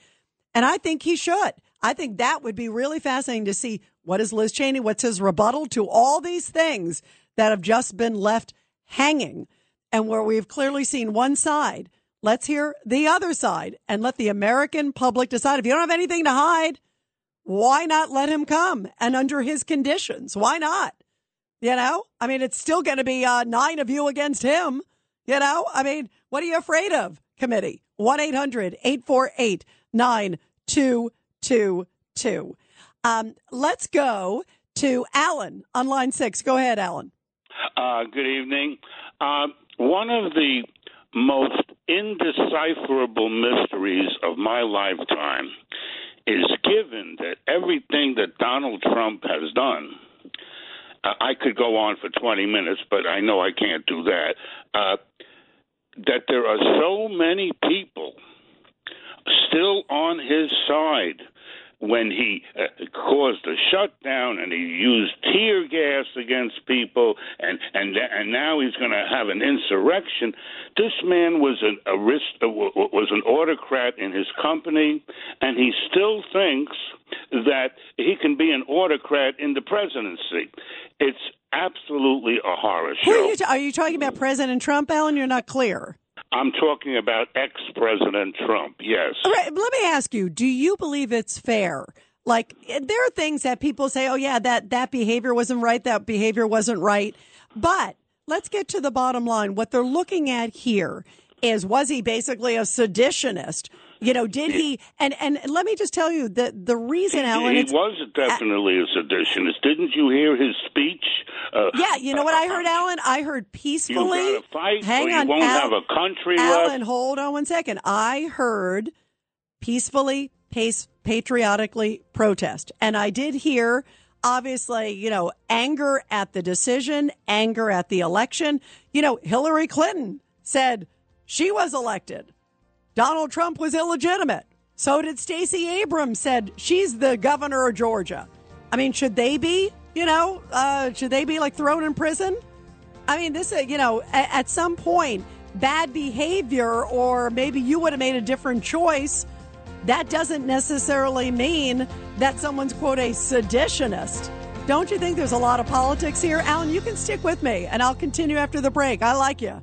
And I think he should. I think that would be really fascinating to see what is Liz Cheney, what's his rebuttal to all these things that have just been left hanging and where we've clearly seen one side. Let's hear the other side and let the American public decide. If you don't have anything to hide, why not let him come? And under his conditions, why not? You know, I mean, it's still going to be uh, nine of you against him. You know, I mean, what are you afraid of, committee? one eight hundred eight four eight nine two two two. Um, let's go to Alan on line six. Go ahead, Alan. Uh, good evening. Uh, one of the most indecipherable mysteries of my lifetime is given that everything that Donald Trump has done, uh, I could go on for twenty minutes, but I know I can't do that, uh, that there are so many people still on his side when he uh, caused a shutdown and he used tear gas against people, and and and now he's going to have an insurrection. This man was an arist- was an autocrat in his company, and he still thinks that he can be an autocrat in the presidency. It's absolutely a horror show. Are you, t- are you talking about President Trump, Alan? You're not clear. I'm talking about ex-President Trump, yes. All right, let me ask you, do you believe it's fair? Like, there are things that people say, oh, yeah, that, that behavior wasn't right, that behavior wasn't right. But let's get to the bottom line. What they're looking at here is, was he basically a seditionist? You know, did he? And, and let me just tell you, the, the reason, Alan. He, he was definitely a seditionist. Didn't you hear his speech? Uh, yeah, you know what I heard, Alan? I heard peacefully. You got to fight hang or you on, won't Alan, have a country left. Alan, hold on one second. I heard peacefully, pace, patriotically protest. And I did hear, obviously, you know, anger at the decision, anger at the election. You know, Hillary Clinton said she was elected. Donald Trump was illegitimate. So did Stacey Abrams, said she's the governor of Georgia. I mean, should they be, you know, uh, should they be like thrown in prison? I mean, this, uh, you know, a- at some point, bad behavior, or maybe you would have made a different choice. That doesn't necessarily mean that someone's, quote, a seditionist. Don't you think there's a lot of politics here? Alan, you can stick with me and I'll continue after the break. I like you.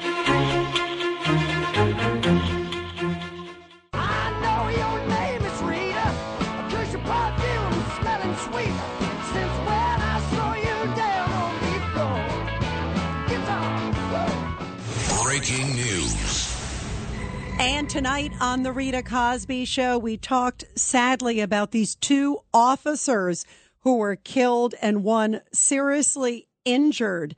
I know your name is Rita, because your perfume is smelling sweet since when I saw you down on the floor. Breaking news. And tonight on the Rita Cosby Show, we talked sadly about these two officers who were killed and one seriously injured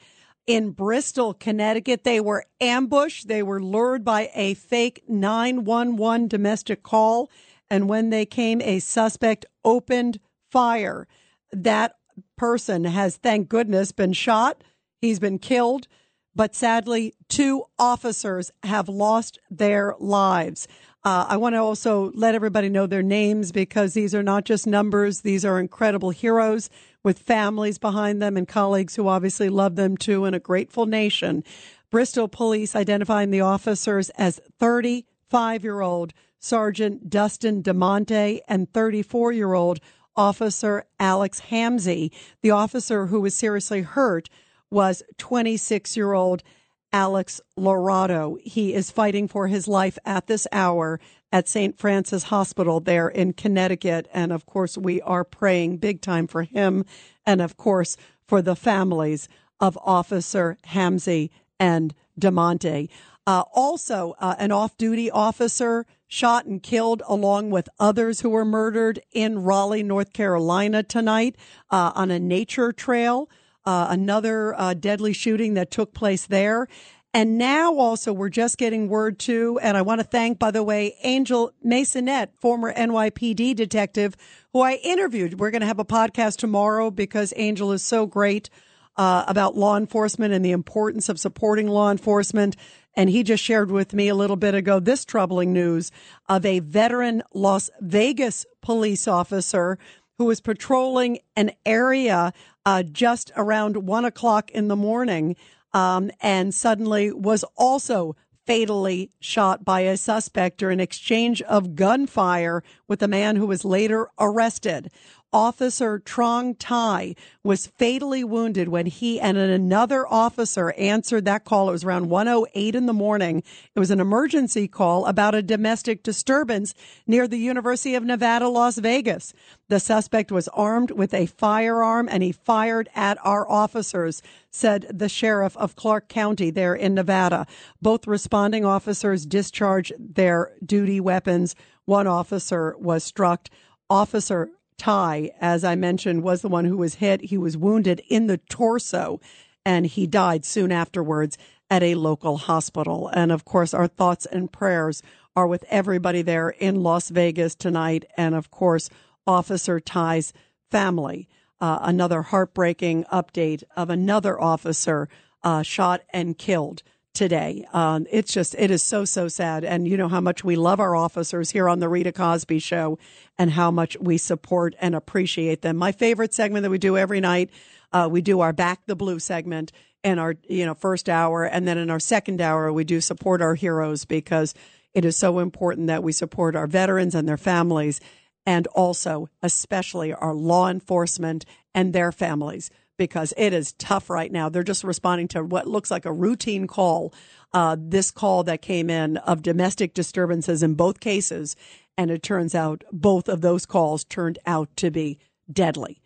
in Bristol, Connecticut. They were ambushed. They were lured by a fake nine one one domestic call. And when they came, a suspect opened fire. That person has, thank goodness, been shot. He's been killed. But sadly, two officers have lost their lives. Uh, I want to also let everybody know their names, because these are not just numbers. These are incredible heroes with families behind them and colleagues who obviously love them, too, and a grateful nation. Bristol police identifying the officers as thirty-five-year-old Sergeant Dustin DeMonte and thirty-four-year-old Officer Alex Hamzy. The officer who was seriously hurt was twenty-six-year-old Alex Iurato. He is fighting for his life at this hour at Saint Francis Hospital there in Connecticut. And, of course, we are praying big time for him and, of course, for the families of Officer Hamzy and DeMonte. Uh, also, uh, an off-duty officer shot and killed along with others who were murdered in Raleigh, North Carolina tonight uh, on a nature trail. Uh, another uh, deadly shooting that took place there. And now also we're just getting word too, and I want to thank, by the way, Angel Masonette, former N Y P D detective, who I interviewed. We're going to have a podcast tomorrow because Angel is so great uh, about law enforcement and the importance of supporting law enforcement. And he just shared with me a little bit ago this troubling news of a veteran Las Vegas police officer who was patrolling an area uh, just around one o'clock in the morning um, and suddenly was also fatally shot by a suspect during an exchange of gunfire with a man who was later arrested. Officer Trong Tai was fatally wounded when he and another officer answered that call. It was around one oh eight in the morning. It was an emergency call about a domestic disturbance near the University of Nevada, Las Vegas. The suspect was armed with a firearm and he fired at our officers, said the sheriff of Clark County there in Nevada. Both responding officers discharged their duty weapons. One officer was struck. Officer Ty, as I mentioned, was the one who was hit. He was wounded in the torso, and he died soon afterwards at a local hospital. And, of course, our thoughts and prayers are with everybody there in Las Vegas tonight and, of course, Officer Ty's family. Uh, another heartbreaking update of another officer uh, shot and killed today. Um, it's just, it is so, so sad. And you know how much we love our officers here on the Rita Cosby Show and how much we support and appreciate them. My favorite segment that we do every night, uh, we do our Back the Blue segment in our, you know, first hour. And then in our second hour, we do support our heroes because it is so important that we support our veterans and their families and also especially our law enforcement and their families, because it is tough right now. They're just responding to what looks like a routine call, uh, this call that came in of domestic disturbances in both cases. And it turns out both of those calls turned out to be deadly.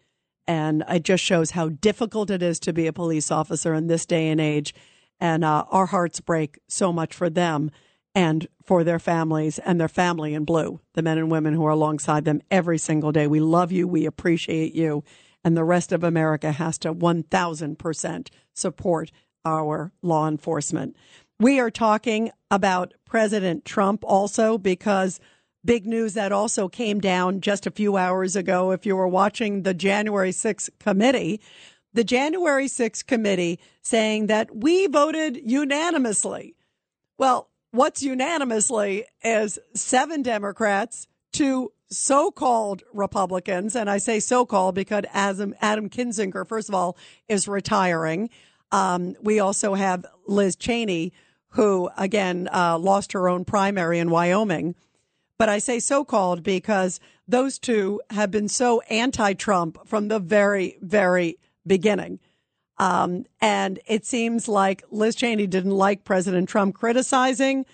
And it just shows how difficult it is to be a police officer in this day and age. And uh, our hearts break so much for them and for their families and their family in blue, the men and women who are alongside them every single day. We love you. We appreciate you. And the rest of America has to one thousand percent support our law enforcement. We are talking about President Trump also because big news that also came down just a few hours ago. If you were watching the January sixth committee, the January sixth committee saying that we voted unanimously. Well, what's unanimously is seven Democrats to so-called Republicans, and I say so-called because Adam, Adam Kinzinger, first of all, is retiring. Um, we also have Liz Cheney, who, again, uh, lost her own primary in Wyoming. But I say so-called because those two have been so anti-Trump from the very, very beginning. Um, and it seems like Liz Cheney didn't like President Trump criticizing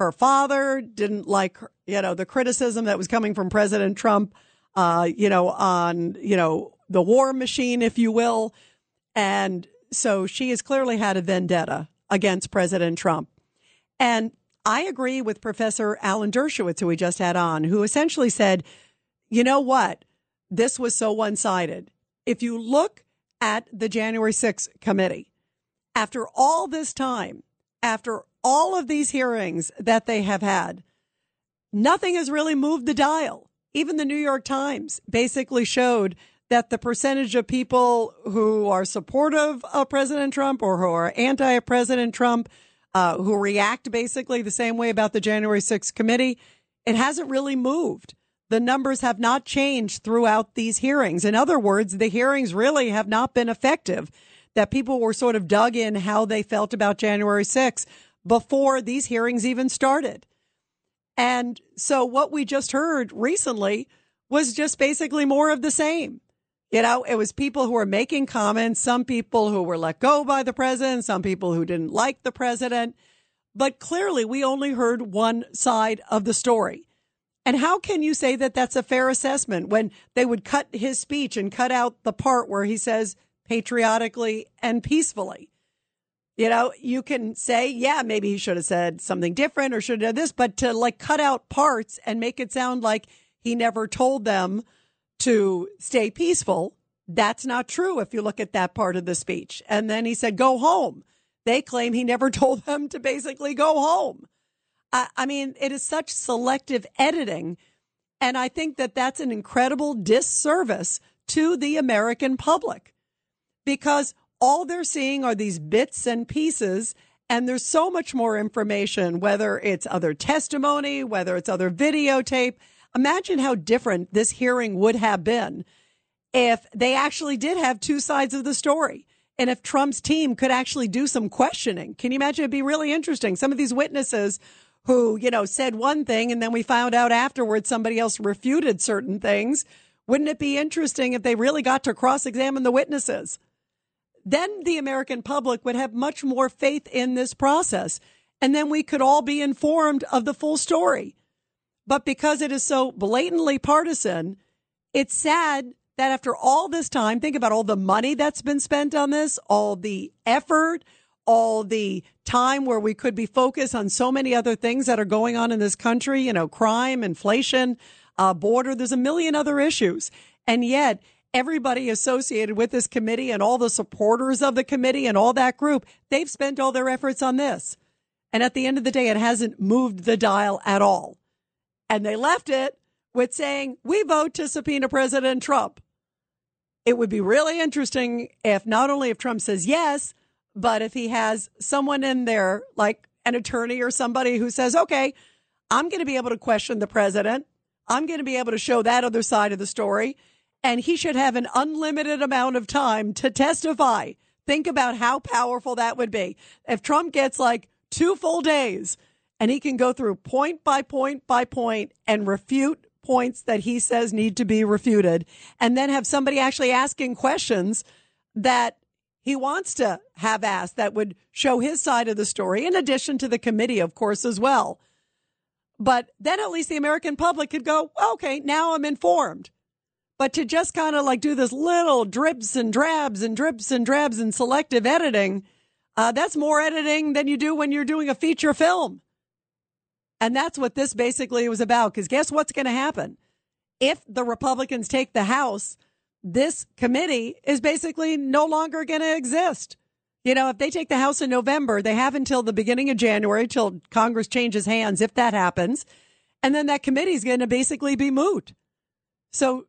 her father, didn't like her, you know, the criticism that was coming from President Trump, uh, you know, on, you know, the war machine, if you will. And so she has clearly had a vendetta against President Trump. And I agree with Professor Alan Dershowitz, who we just had on, who essentially said, you know what? This was so one-sided. If you look at the January sixth committee, after all this time, after all of these hearings that they have had, nothing has really moved the dial. Even the New York Times basically showed that the percentage of people who are supportive of President Trump or who are anti-President Trump, uh, who react basically the same way about the January sixth committee, it hasn't really moved. The numbers have not changed throughout these hearings. In other words, the hearings really have not been effective, that people were sort of dug in how they felt about January sixth. Before these hearings even started. And so what we just heard recently was just basically more of the same. You know, it was people who were making comments, some people who were let go by the president, some people who didn't like the president. But clearly, we only heard one side of the story. And how can you say that that's a fair assessment when they would cut his speech and cut out the part where he says patriotically and peacefully? You know, you can say, yeah, maybe he should have said something different or should have done this, but to like cut out parts and make it sound like he never told them to stay peaceful, that's not true if you look at that part of the speech. And then he said, go home. They claim he never told them to basically go home. I, I mean, it is such selective editing. And I think that that's an incredible disservice to the American public because all they're seeing are these bits and pieces. And there's so much more information, whether it's other testimony, whether it's other videotape. Imagine how different this hearing would have been if they actually did have two sides of the story and if Trump's team could actually do some questioning. Can you imagine? It'd be really interesting. Some of these witnesses who, you know, said one thing and then we found out afterwards somebody else refuted certain things. Wouldn't it be interesting if they really got to cross-examine the witnesses? Then the American public would have much more faith in this process. And then we could all be informed of the full story. But because it is so blatantly partisan, it's sad that after all this time, think about all the money that's been spent on this, all the effort, all the time where we could be focused on so many other things that are going on in this country, you know, crime, inflation, uh, border, there's a million other issues. And yet everybody associated with this committee and all the supporters of the committee and all that group, they've spent all their efforts on this. And at the end of the day, it hasn't moved the dial at all. And they left it with saying, we vote to subpoena President Trump. It would be really interesting if not only if Trump says yes, but if he has someone in there like an attorney or somebody who says, OK, I'm going to be able to question the president. I'm going to be able to show that other side of the story. And he should have an unlimited amount of time to testify. Think about how powerful that would be if Trump gets like two full days. And he can go through point by point by point and refute points that he says need to be refuted and then have somebody actually asking questions that he wants to have asked that would show his side of the story, in addition to the committee, of course, as well. But then at least the American public could go, OK, now I'm informed. But to just kind of like do this little drips and drabs and drips and drabs and selective editing, uh, that's more editing than you do when you're doing a feature film. And that's what this basically was about, because guess what's going to happen? If the Republicans take the House, this committee is basically no longer going to exist. You know, if they take the House in November, they have until the beginning of January, till Congress changes hands, if that happens. And then that committee is going to basically be moot. So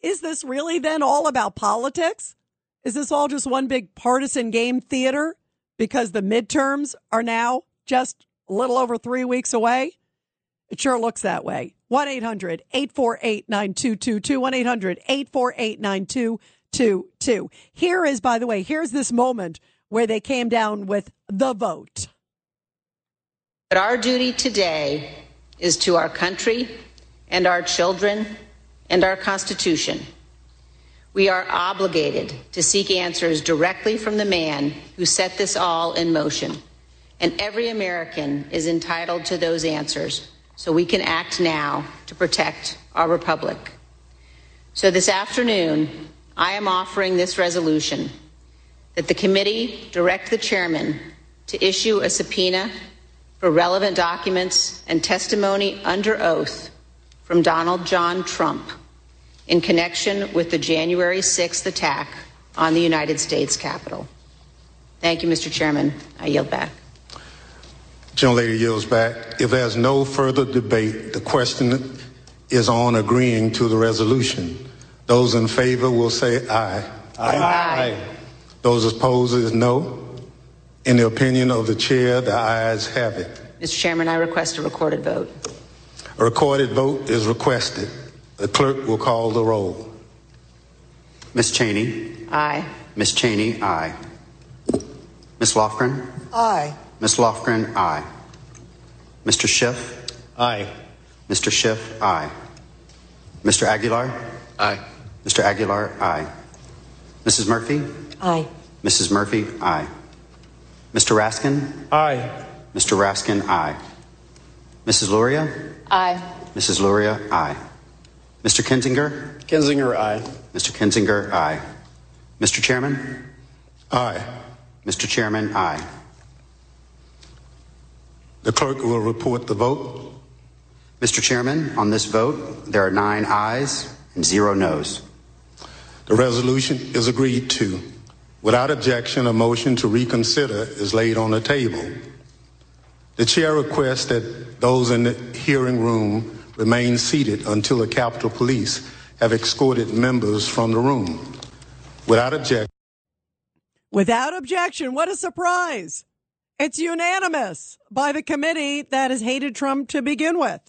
is this really then all about politics? Is this all just one big partisan game theater because the midterms are now just a little over three weeks away? It sure looks that way. one eight hundred eight four eight nine two two two. one eight hundred eight four eight nine two two two. Here is, by the way, here's this moment where they came down with the vote. But our duty today is to our country and our children and our Constitution. We are obligated to seek answers directly from the man who set this all in motion. And every American is entitled to those answers, so we can act now to protect our republic. So this afternoon, I am offering this resolution that the committee direct the chairman to issue a subpoena for relevant documents and testimony under oath from Donald John Trump in connection with the January sixth attack on the United States Capitol. Thank you, Mister Chairman. I yield back. Gentlelady yields back. If there's no further debate, the question is on agreeing to the resolution. Those in favor will say aye. Aye. Aye. Aye. Those opposed is no. In the opinion of the chair, the ayes have it. Mister Chairman, I request a recorded vote. A recorded vote is requested. The clerk will call the roll. Miz Cheney? Aye. Miz Cheney, aye. Miz Lofgren? Aye. Miz Lofgren, aye. Mister Schiff? Aye. Mister Schiff, aye. Mister Aguilar? Aye. Mister Aguilar? Aye. Missus Murphy? Aye. Missus Murphy? Aye. Mister Raskin? Aye. Mister Raskin? Aye. Missus Luria? Aye. Missus Luria? Aye. Mister Kinzinger? Kinzinger, aye. Mister Kinzinger, aye. Mister Chairman? Aye. Mister Chairman, aye. The clerk will report the vote. Mister Chairman, on this vote, there are nine ayes and zero noes. The resolution is agreed to. Without objection, a motion to reconsider is laid on the table. The chair requests that those in the hearing room remain seated until the Capitol Police have escorted members from the room. Without objection. Without objection. What a surprise. It's unanimous by the committee that has hated Trump to begin with.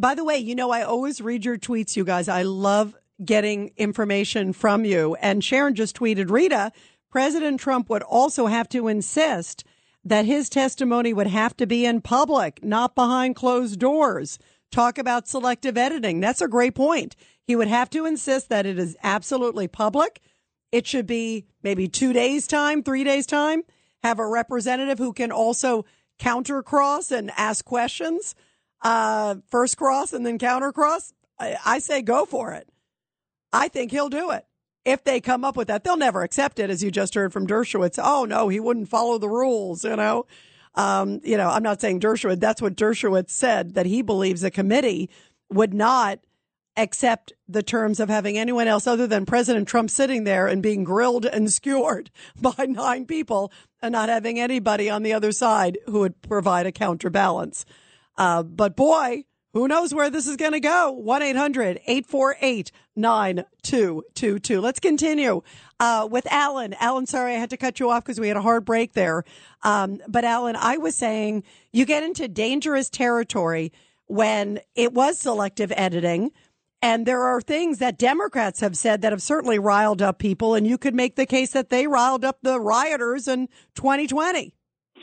By the way, you know, I always read your tweets, you guys. I love getting information from you. And Sharon just tweeted, Rita, President Trump would also have to insist that his testimony would have to be in public, not behind closed doors. Talk about selective editing. That's a great point. He would have to insist that it is absolutely public. It should be maybe two days time, three days time. Have a representative who can also counter cross and ask questions. Uh, first cross and then counter cross. I, I say go for it. I think he'll do it. If they come up with that, they'll never accept it, as you just heard from Dershowitz. Oh, no, he wouldn't follow the rules, you know. Um, you know, I'm not saying Dershowitz. That's what Dershowitz said, that he believes the committee would not accept the terms of having anyone else other than President Trump sitting there and being grilled and skewered by nine people and not having anybody on the other side who would provide a counterbalance. Uh, but boy, who knows where this is going to go? one eight hundred eight four eight nine two two two. Let's continue uh, with Alan. Alan, sorry, I had to cut you off because we had a hard break there. Um, but Alan, I was saying you get into dangerous territory when it was selective editing. And there are things that Democrats have said that have certainly riled up people. And you could make the case that they riled up the rioters in twenty twenty.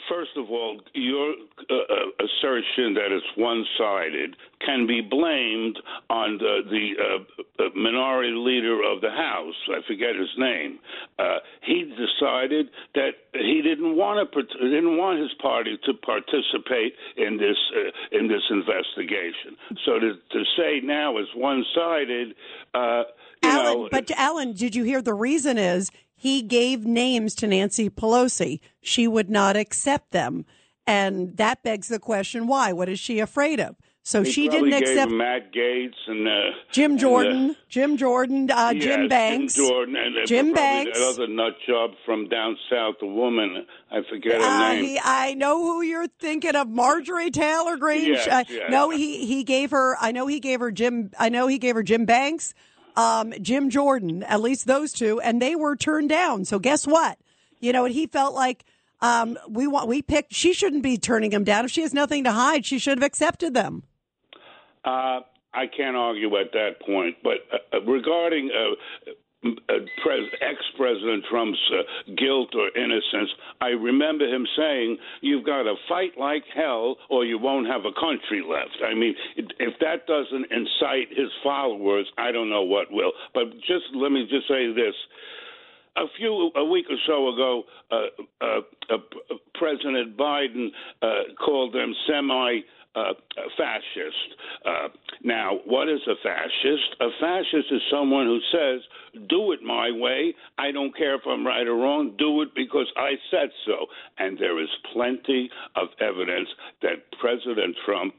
First of all, your uh, assertion that it's one-sided can be blamed on the, the uh, minority leader of the House. I forget his name. Uh, he decided that he didn't want to didn't want his party to participate in this uh, in this investigation. So to, to say now it's one-sided, uh, you Alan, know. But Alan, did you hear the reason is? He gave names to Nancy Pelosi. She would not accept them. And that begs the question, why? What is she afraid of? So they she didn't accept Matt Gaetz and uh, Jim Jordan, and, uh, Jim Jordan, uh, yes, Jim Banks, Jim, Jordan, and, uh, Jim Banks, that other nut job from down south, a woman. I forget her uh, name. He, I know who you're thinking of, Marjorie Taylor Greene. Yes, uh, yes. No, he he gave her. I know he gave her Jim. I know he gave her Jim Banks. Um, Jim Jordan, at least those two, and they were turned down. So guess what? You know, and he felt like um, we want we picked. She shouldn't be turning them down. If she has nothing to hide, she should have accepted them. Uh, I can't argue at that point. But uh, regarding uh, uh, pres- ex-President Trump's uh, guilt or innocence, I remember him saying, "You've got to fight like hell, or you won't have a country left." I mean, it, if that doesn't incite his followers, I don't know what will. But just let me just say this. A few a week or so ago, uh, uh, uh, President Biden uh, called them semi uh, fascist. Uh, now, what is a fascist? A fascist is someone who says, "Do it my way. I don't care if I'm right or wrong. Do it because I said so." And there is plenty of evidence that President Trump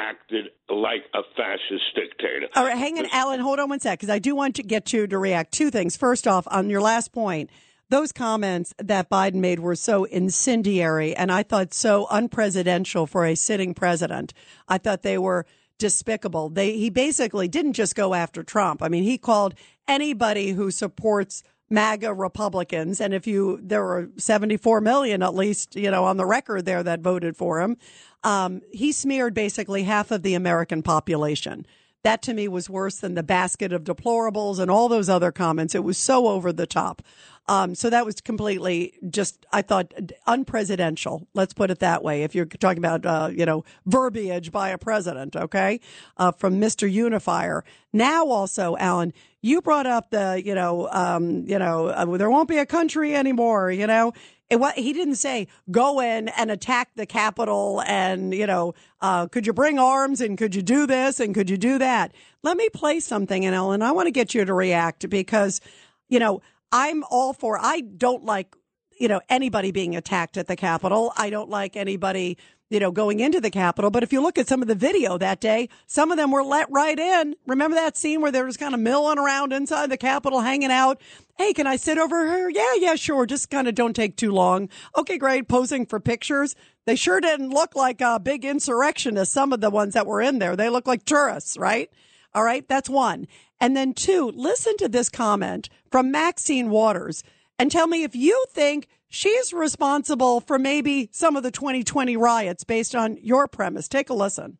acted like a fascist dictator. All right, hang on, Alan, hold on one sec, because I do want to get you to react. Two things. First off, on your last point, those comments that Biden made were so incendiary and I thought so unpresidential for a sitting president. I thought they were despicable. They He basically didn't just go after Trump. I mean, he called anybody who supports MAGA Republicans. And if you, there were seventy-four million, at least, you know, on the record there that voted for him. Um, he smeared basically half of the American population. That to me was worse than the basket of deplorables and all those other comments. It was so over the top. Um, so that was completely just, I thought, unpresidential. Let's put it that way. If you're talking about, uh, you know, verbiage by a president, okay, uh, from Mister Unifier. Now also, Alan, you brought up the, you know, um, you know, uh, there won't be a country anymore, you know. It, what, he didn't say, go in and attack the Capitol and, you know, uh, could you bring arms and could you do this and could you do that? Let me play something, and Ellen, I want to get you to react because, you know, I'm all for, I don't like, you know, anybody being attacked at the Capitol. I don't like anybody, you know, going into the Capitol. But if you look at some of the video that day, some of them were let right in. Remember that scene where they were just kind of milling around inside the Capitol, hanging out? Hey, can I sit over here? Yeah, yeah, sure. Just kind of don't take too long. Okay, great. Posing for pictures. They sure didn't look like a big insurrectionist, some of the ones that were in there. They look like tourists, right? All right. That's one. And then two, listen to this comment from Maxine Waters and tell me if you think she's responsible for maybe some of the twenty twenty riots based on your premise. Take a listen.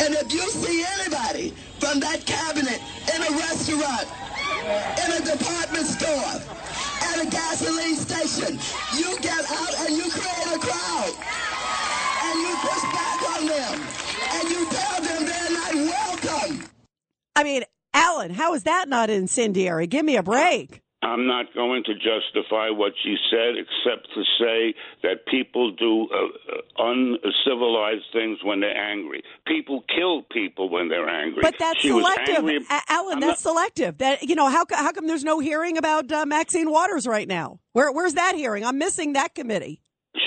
And if you see anybody from that cabinet in a restaurant, in a department store, at a gasoline station, you get out and you create a crowd. And you push back on them. And you tell them they're not welcome. I mean, Alan, how is that not incendiary? Give me a break. I'm not going to justify what she said, except to say that people do uh, uncivilized things when they're angry. People kill people when they're angry. But that's she selective, a- Alan. I'm that's not- selective. That you know, how how come there's no hearing about uh, Maxine Waters right now? Where where's that hearing? I'm missing that committee.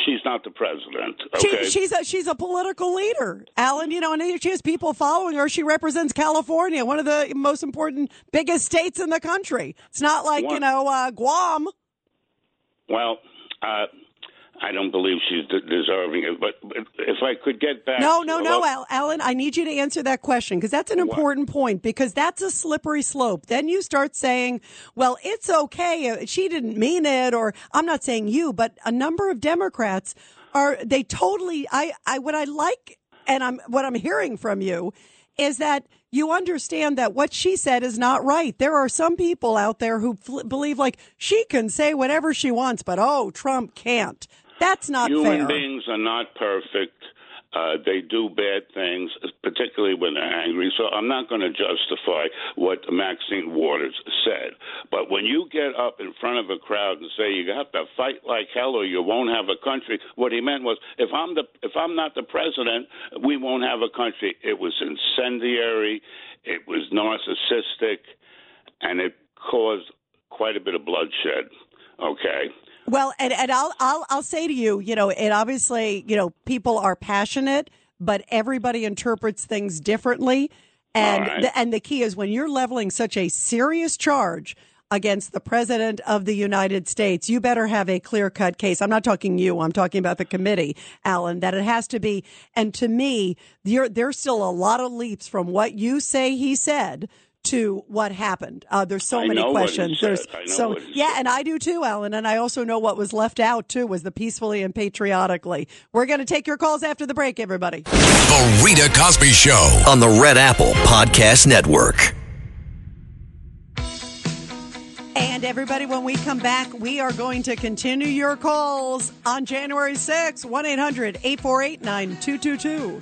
She's not the president. Okay? She, she's a she's a political leader, Alan. You know, and she has people following her. She represents California, one of the most important, biggest states in the country. It's not like one, you know uh, Guam. Well, uh, I don't believe she's de- deserving it. But if I could get back, no, no, no, Al- Alan, I need you to answer that question because that's an what? important point. Because that's a slippery slope. Then you start saying, "Well, it's okay. She didn't mean it," or I'm not saying you, but a number of Democrats are they totally. I, I, what I like, and I'm what I'm hearing from you is that you understand that what she said is not right. There are some people out there who fl- believe like she can say whatever she wants, but oh, Trump can't. That's not Human fair. Human beings are not perfect. Uh, they do bad things, particularly when they're angry. So I'm not going to justify what Maxine Waters said. But when you get up in front of a crowd and say you have to fight like hell or you won't have a country, what he meant was if I'm the if I'm not the president, we won't have a country. It was incendiary, it was narcissistic, and it caused quite a bit of bloodshed. Okay. Well, and, and I'll, I'll, I'll say to you, you know, and obviously, you know, people are passionate, but everybody interprets things differently. And, right. the, and the key is when you're leveling such a serious charge against the president of the United States, you better have a clear cut case. I'm not talking you. I'm talking about the committee, Alan, that it has to be. And to me, there, there's still a lot of leaps from what you say he said to what happened. Uh, there's so I many questions. There's so yeah, said. And I do too, Alan. And I also know what was left out too was the peacefully and patriotically. We're going to take your calls after the break, everybody. The Rita Cosby Show on the Red Apple Podcast Network. And everybody, when we come back, we are going to continue your calls on January sixth, one eight hundred eight four eight nine two two two.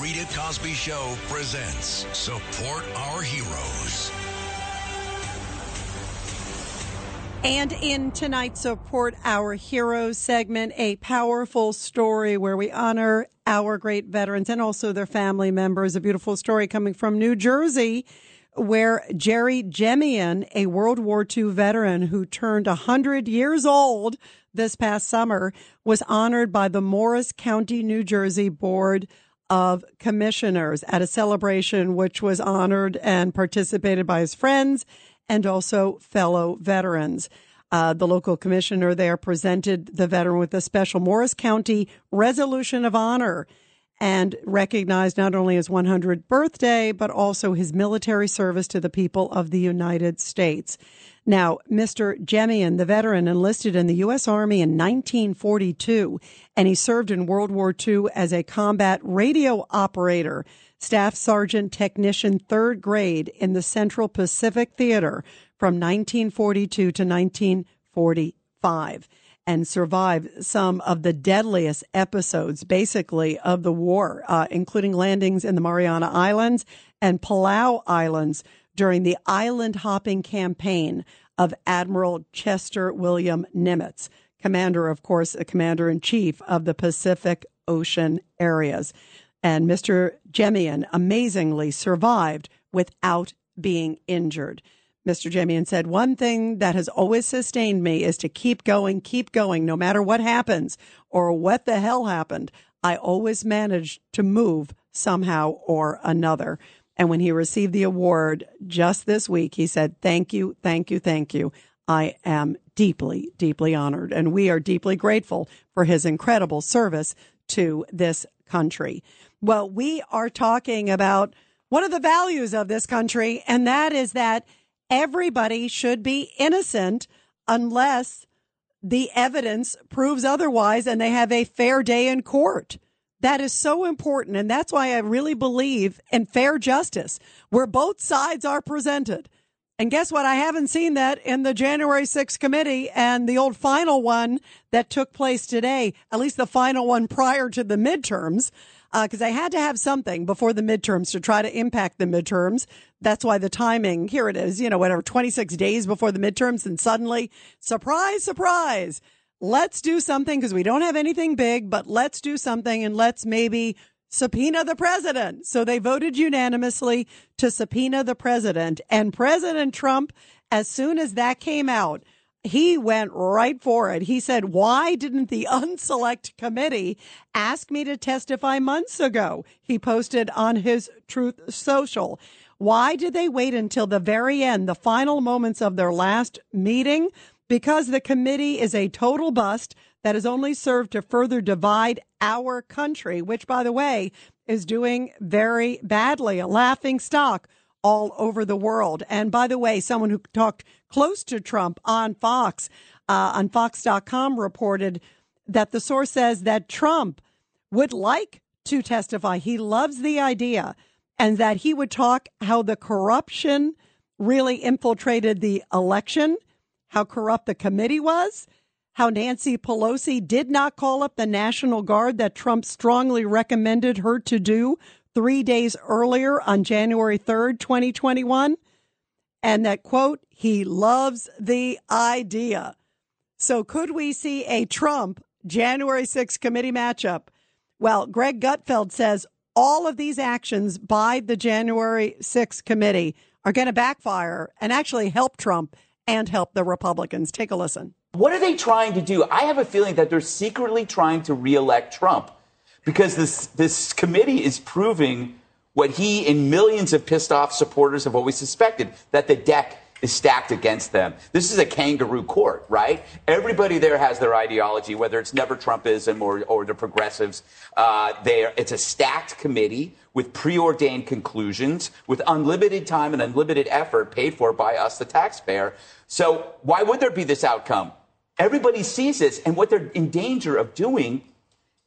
Rita Cosby Show presents Support Our Heroes. And in tonight's Support Our Heroes segment, a powerful story where we honor our great veterans and also their family members. A beautiful story coming from New Jersey where Jerry Jemian, a World War Two veteran who turned one hundred years old this past summer, was honored by the Morris County, New Jersey Board of Commissioners at a celebration which was honored and participated by his friends and also fellow veterans. Uh, the local commissioner there presented the veteran with a special Morris County Resolution of Honor and recognized not only his one hundredth birthday, but also his military service to the people of the United States. Now, Mister Jemian, the veteran, enlisted in the U S Army in nineteen forty-two, and he served in World War Two as a combat radio operator, Staff Sergeant Technician third grade in the Central Pacific Theater, from nineteen forty-two to nineteen forty-five, and survived some of the deadliest episodes, basically, of the war, uh, including landings in the Mariana Islands and Palau Islands during the island-hopping campaign of Admiral Chester William Nimitz, commander, of course, a commander-in-chief of the Pacific Ocean areas. And Mister Jemian amazingly survived without being injured. Mister Jemian said, one thing that has always sustained me is to keep going, keep going, no matter what happens or what the hell happened. I always managed to move somehow or another. And when he received the award just this week, he said, thank you, thank you, thank you. I am deeply, deeply honored. And we are deeply grateful for his incredible service to this country. Well, we are talking about one of the values of this country, and that is that everybody should be innocent unless the evidence proves otherwise and they have a fair day in court. That is so important. And that's why I really believe in fair justice, where both sides are presented. And guess what? I haven't seen that in the January sixth committee and the old final one that took place today, at least the final one prior to the midterms. Because uh, they had to have something before the midterms to try to impact the midterms. That's why the timing, here it is, you know, whatever, twenty-six days before the midterms, and suddenly, surprise, surprise, let's do something because we don't have anything big, but let's do something and let's maybe subpoena the president. So they voted unanimously to subpoena the president. And President Trump, as soon as that came out, he went right for it. He said, why didn't the unselect committee ask me to testify months ago? He posted on his Truth Social. Why did they wait until the very end, the final moments of their last meeting? Because the committee is a total bust that has only served to further divide our country, which, by the way, is doing very badly, a laughing stock all over the world. And by the way, someone who talked close to Trump on Fox, uh, on Fox dot com, reported that the source says that Trump would like to testify. He loves the idea, and that he would talk how the corruption really infiltrated the election, how corrupt the committee was, how Nancy Pelosi did not call up the National Guard that Trump strongly recommended her to do three days earlier on January third, twenty twenty-one, and that, quote, he loves the idea. So could we see a Trump January sixth committee matchup? Well, Greg Gutfeld says all of these actions by the January sixth committee are going to backfire and actually help Trump and help the Republicans. Take a listen. What are they trying to do? I have a feeling that they're secretly trying to reelect Trump, because this this committee is proving what he and millions of pissed off supporters have always suspected, that the deck is stacked against them. This is a kangaroo court, right? Everybody there has their ideology, whether it's never Trumpism or, or the progressives. Uh, there, it's a stacked committee with preordained conclusions, with unlimited time and unlimited effort paid for by us, the taxpayer. So why would there be this outcome? Everybody sees this, and what they're in danger of doing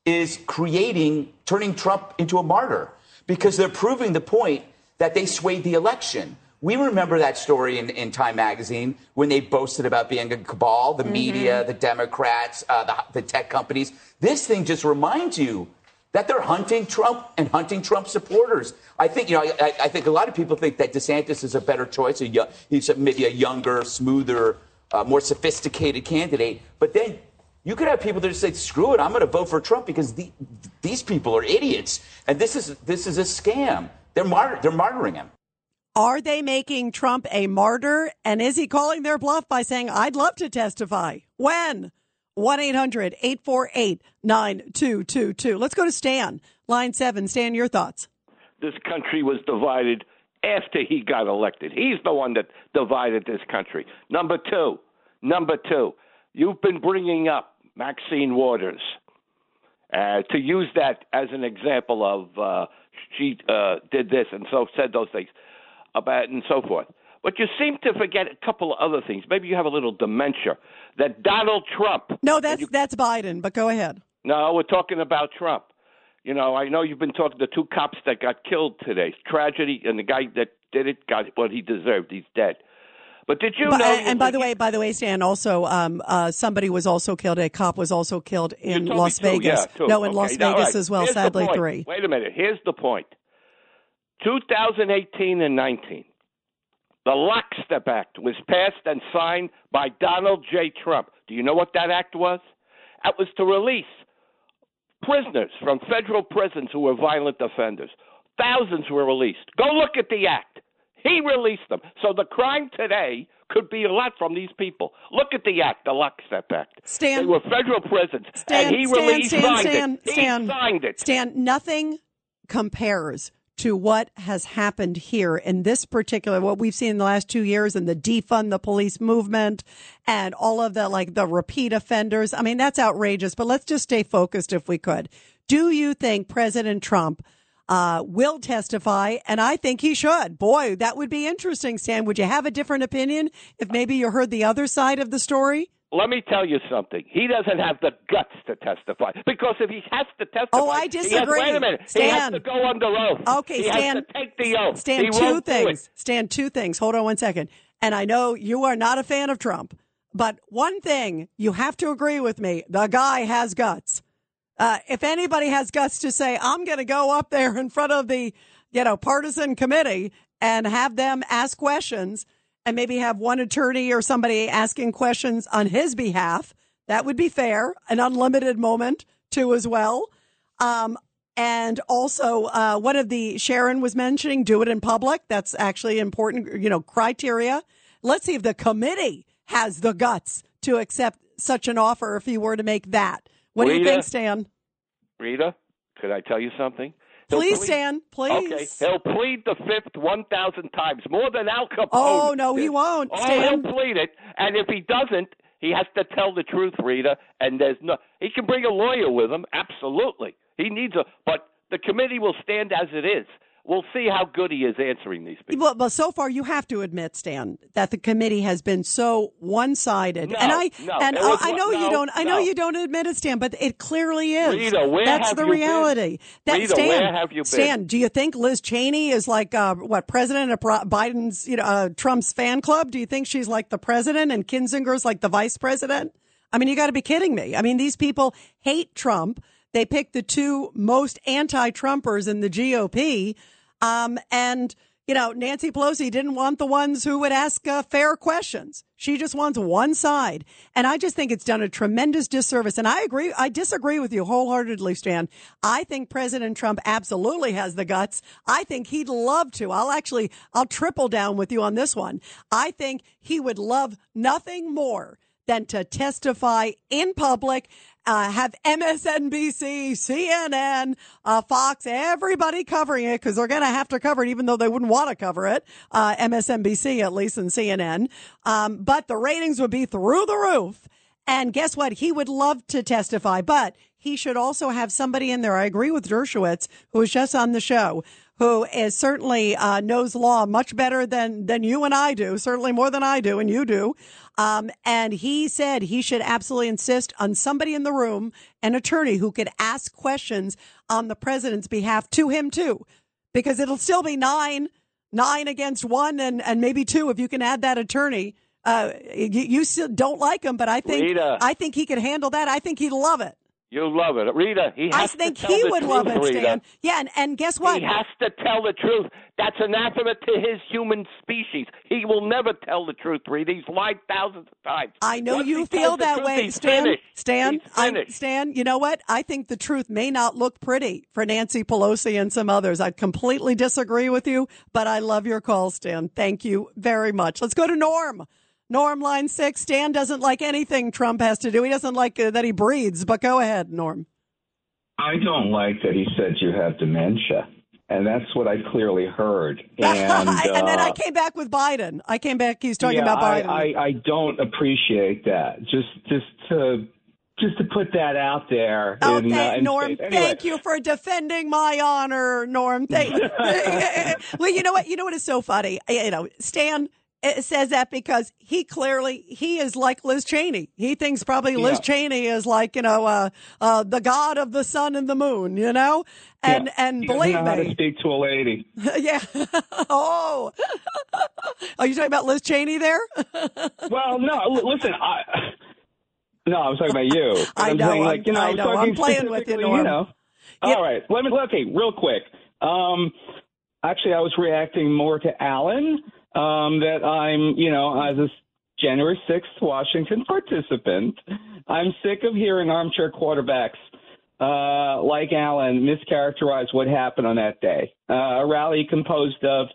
is creating, turning Trump into a martyr, because they're proving the point that they swayed the election. We remember that story in, in Time Magazine when they boasted about being a cabal, the mm-hmm. media, the Democrats, uh, the, the tech companies. This thing just reminds you that they're hunting Trump and hunting Trump supporters. I think, you know, I, I think a lot of people think that DeSantis is a better choice. A young, he's a, maybe a younger, smoother, uh, more sophisticated candidate. But then you could have people that just say, screw it, I'm going to vote for Trump because the, these people are idiots. And this is this is a scam. They're, martyr, they're martyring him. Are they making Trump a martyr? And is he calling their bluff by saying, I'd love to testify? When? one eight hundred eight four eight nine two two two. Let's go to Stan, line seven. Stan, your thoughts. This country was divided after he got elected. He's the one that divided this country. Number two, number two, you've been bringing up Maxine Waters. Uh, to use that as an example of uh, she uh, did this and so said those things about and so forth. But you seem to forget a couple of other things. Maybe you have a little dementia. That Donald Trump. No, that's you, that's Biden, but go ahead. No, we're talking about Trump. You know, I know you've been talking to two cops that got killed today. Tragedy, and the guy that did it got what he deserved. He's dead. But did you but, know? And, and by the way, by the way, Stan, also um, uh, somebody was also killed. A cop was also killed in Las Vegas. Yeah, no, in okay. Las Vegas no, right. as well. Here's sadly, three. Wait a minute. Here's the point. twenty eighteen and nineteen, the Lockstep Act was passed and signed by Donald J. Trump. Do you know what that act was? It was to release prisoners from federal prisons who were violent offenders. Thousands were released. Go look at the act. He released them. So the crime today could be a lot from these people. Look at the act, the Lockstep Act. Stan, they were federal prisons. Stan, and he Stan, released Stan, signed Stan, it. Stan, he signed it. Stan, nothing compares to what has happened here in this particular, what we've seen in the last two years and the defund the police movement and all of the, like, the repeat offenders. I mean, that's outrageous, but let's just stay focused if we could. Do you think President Trump Uh, will testify, and I think he should. Boy, that would be interesting, Stan. Would you have a different opinion if maybe you heard the other side of the story? Let me tell you something. He doesn't have the guts to testify, because if he has to testify, oh, I disagree. He has, wait a minute, Stan. He has to go under oath. Okay, he Stan, has to take the oath. Stan, he two things. Stan, two things. Hold on one second. And I know you are not a fan of Trump, but one thing you have to agree with me: the guy has guts. Uh, if anybody has guts to say, I'm going to go up there in front of the, you know, partisan committee and have them ask questions and maybe have one attorney or somebody asking questions on his behalf, that would be fair. An unlimited moment, too, as well. Um, and also, uh, one of the Sharon was mentioning, do it in public. That's actually important, you know, criteria. Let's see if the committee has the guts to accept such an offer if he were to make that. What Rita, do you think, Stan? Rita, could I tell you something? He'll please, plead, Stan, please. Okay, he'll plead the fifth one thousand times, more than Al Capone. Oh, no, he won't, oh, Stan. He'll plead it, and if he doesn't, he has to tell the truth, Rita, and there's no – he can bring a lawyer with him, absolutely. He needs a – but the committee will stand as it is. We'll see how good he is answering these people. Well, but so far you have to admit, Stan, that the committee has been so one-sided. No, and I no, and was, I, I know no, you don't I no. know you don't admit it, Stan, but it clearly is. Rita, where That's have the you reality. Been? That, Rita, Stan, where have you been? Stan, do you think Liz Cheney is like uh, what president of Biden's, you know, uh, Trump's fan club? Do you think she's like the president and Kinzinger's like the vice president? I mean, you got to be kidding me. I mean, these people hate Trump. They picked the two most anti-Trumpers in the G O P. Um, and, you know, Nancy Pelosi didn't want the ones who would ask uh, fair questions. She just wants one side. And I just think it's done a tremendous disservice. And I agree. I disagree with you wholeheartedly, Stan. I think President Trump absolutely has the guts. I think he'd love to. I'll actually I'll triple down with you on this one. I think he would love nothing more than to testify in public. Uh, have M S N B C, C N N, uh, Fox, everybody covering it, because they're going to have to cover it, even though they wouldn't want to cover it, uh, M S N B C at least and C N N. Um, but the ratings would be through the roof. And guess what? He would love to testify, but he should also have somebody in there. I agree with Dershowitz, who was just on the show, who is certainly uh, knows law much better than than you and I do, certainly more than I do and you do. Um, and he said he should absolutely insist on somebody in the room, an attorney who could ask questions on the president's behalf to him, too, because it'll still be nine, nine against one and, and maybe two if you can add that attorney. Uh, you, you still don't like him, but I think Rita, I think he could handle that. I think he'd love it. You love it. Rita, he has to tell the truth. I think he would love it, Stan. Yeah, and, and guess what? He has to tell the truth. That's anathema to his human species. He will never tell the truth, Rita. He's lied thousands of times. I know you feel that way, Stan. Stan, I, Stan, you know what? I think the truth may not look pretty for Nancy Pelosi and some others. I completely disagree with you, but I love your call, Stan. Thank you very much. Let's go to Norm. Norm, line six. Stan doesn't like anything Trump has to do. He doesn't like uh, that he breathes, but go ahead, Norm. I don't like that he said you have dementia, and that's what I clearly heard. And, I, and uh, then I came back with Biden. I came back. He's talking yeah, about Biden. I, I, I don't appreciate that. Just, just to, just to put that out there. Oh, in, thank, uh, in Norm, anyway. Thank you for defending my honor, Norm. Thank. Well, you know what? You know what is so funny? You know, Stan. It says that because he clearly, he is like Liz Cheney. He thinks probably Liz yeah. Cheney is like, you know, uh, uh, the god of the sun and the moon, you know? And, yeah. and he believe me. How to speak to a lady. yeah. oh. Are you talking about Liz Cheney there? Well, no, listen, I, no, I was talking about you. I know, I'm, like, you know, I know. I'm playing with you, Norm. You know. All right. Let me, okay, real quick. Um, actually, I was reacting more to Alan. Um, that I'm, you know, as a January sixth Washington participant, I'm sick of hearing armchair quarterbacks uh, like Alan mischaracterize what happened on that day. Uh, a rally composed of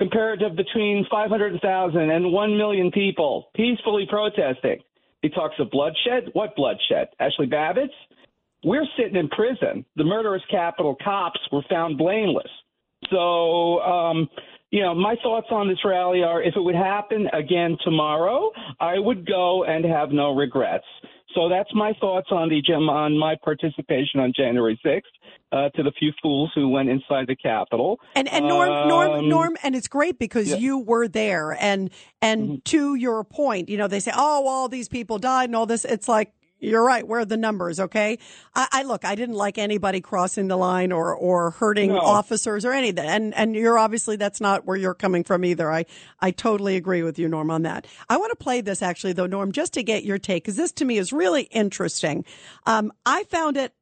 comparative between five hundred thousand and one million people peacefully protesting. He talks of bloodshed. What bloodshed? Ashley Babbitt's? We're sitting in prison. The murderous Capitol cops were found blameless. So, um... you know, my thoughts on this rally are if it would happen again tomorrow, I would go and have no regrets. So that's my thoughts on the Jim, on my participation on January sixth uh, to the few fools who went inside the Capitol. And and Norm, um, Norm, Norm, and it's great because yeah. you were there. And and mm-hmm. to your point, you know, they say, oh, all these people died and all this. It's like, you're right. Where are the numbers? Okay. I, I look, I didn't like anybody crossing the line or, or hurting no. officers or anything. And, and you're obviously, that's not where you're coming from either. I, I totally agree with you, Norm, on that. I want to play this actually though, Norm, just to get your take, because this to me is really interesting. Um, I found it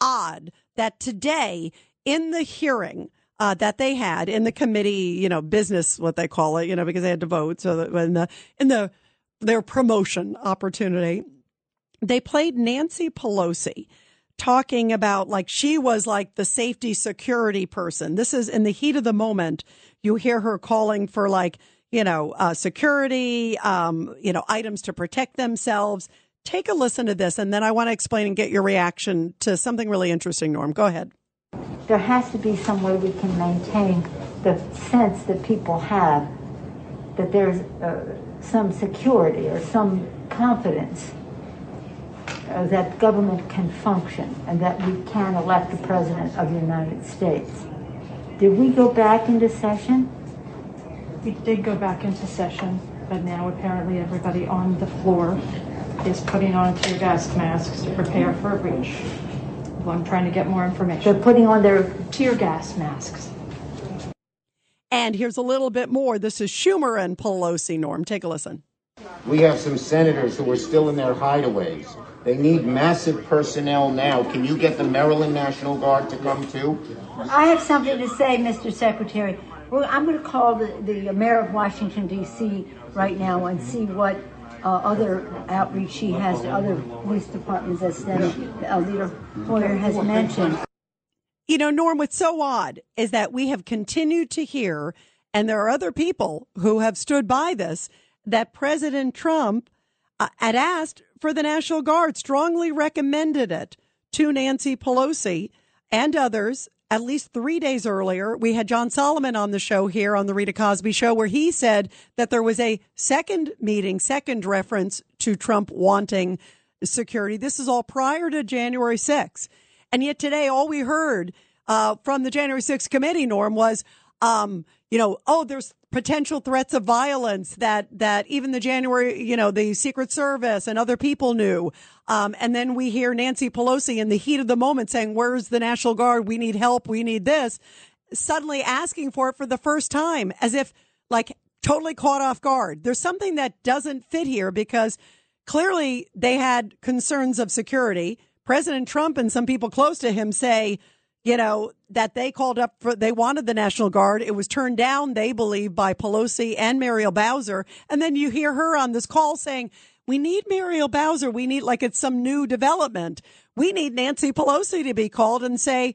odd that today in the hearing, Uh, that they had in the committee, you know, business, what they call it, you know, because they had to vote. So that in the, in the, their promotion opportunity, they played Nancy Pelosi talking about like she was like the safety security person. This is in the heat of the moment. You hear her calling for like, you know, uh, security, um, you know, items to protect themselves. Take a listen to this. And then I want to explain and get your reaction to something really interesting, Norm. Go ahead. There has to be some way we can maintain the sense that people have that there's uh, some security or some confidence Uh, that government can function and that we can elect the President of the United States. Did we go back into session? We did go back into session, but now apparently everybody on the floor is putting on tear gas masks to prepare for a breach. Well, I'm trying to get more information. They're putting on their tear gas masks. And here's a little bit more. This is Schumer and Pelosi, Norm. Take a listen. We have some senators who are still in their hideaways. They need massive personnel now. Can you get the Maryland National Guard to come too? I have something to say, Mister Secretary. Well, I'm going to call the, the mayor of Washington, D C right now and see what uh, other outreach she has to other police departments as uh, Leader Hoyer has mentioned. You know, Norm, what's so odd is that we have continued to hear, and there are other people who have stood by this, that President Trump uh, had asked for the National Guard, strongly recommended it to Nancy Pelosi and others at least three days earlier. We had John Solomon on the show here on the Rita Cosby Show, where he said that there was a second meeting, second reference to Trump wanting security. This is all prior to January sixth. And yet today, all we heard uh, from the January sixth committee, Norm, was, um, you know, oh, there's potential threats of violence that that even the January, you know, the Secret Service and other people knew. Um, and then we hear Nancy Pelosi in the heat of the moment saying, where's the National Guard? We need help. We need this. Suddenly asking for it for the first time, as if like totally caught off guard. There's something that doesn't fit here because clearly they had concerns of security. President Trump and some people close to him say, you know, that they called up for, they wanted the National Guard. It was turned down, they believe, by Pelosi and Muriel Bowser. And then you hear her on this call saying, we need Muriel Bowser. We need, like it's some new development. We need Nancy Pelosi to be called and say,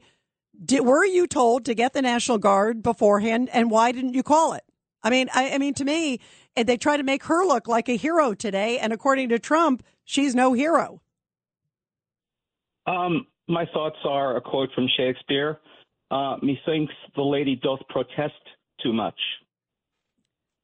Did, were you told to get the National Guard beforehand, and why didn't you call it? I mean, I, I mean, to me, they try to make her look like a hero today, and according to Trump, she's no hero. Um, my thoughts are a quote from Shakespeare: uh, "Methinks the lady doth protest too much."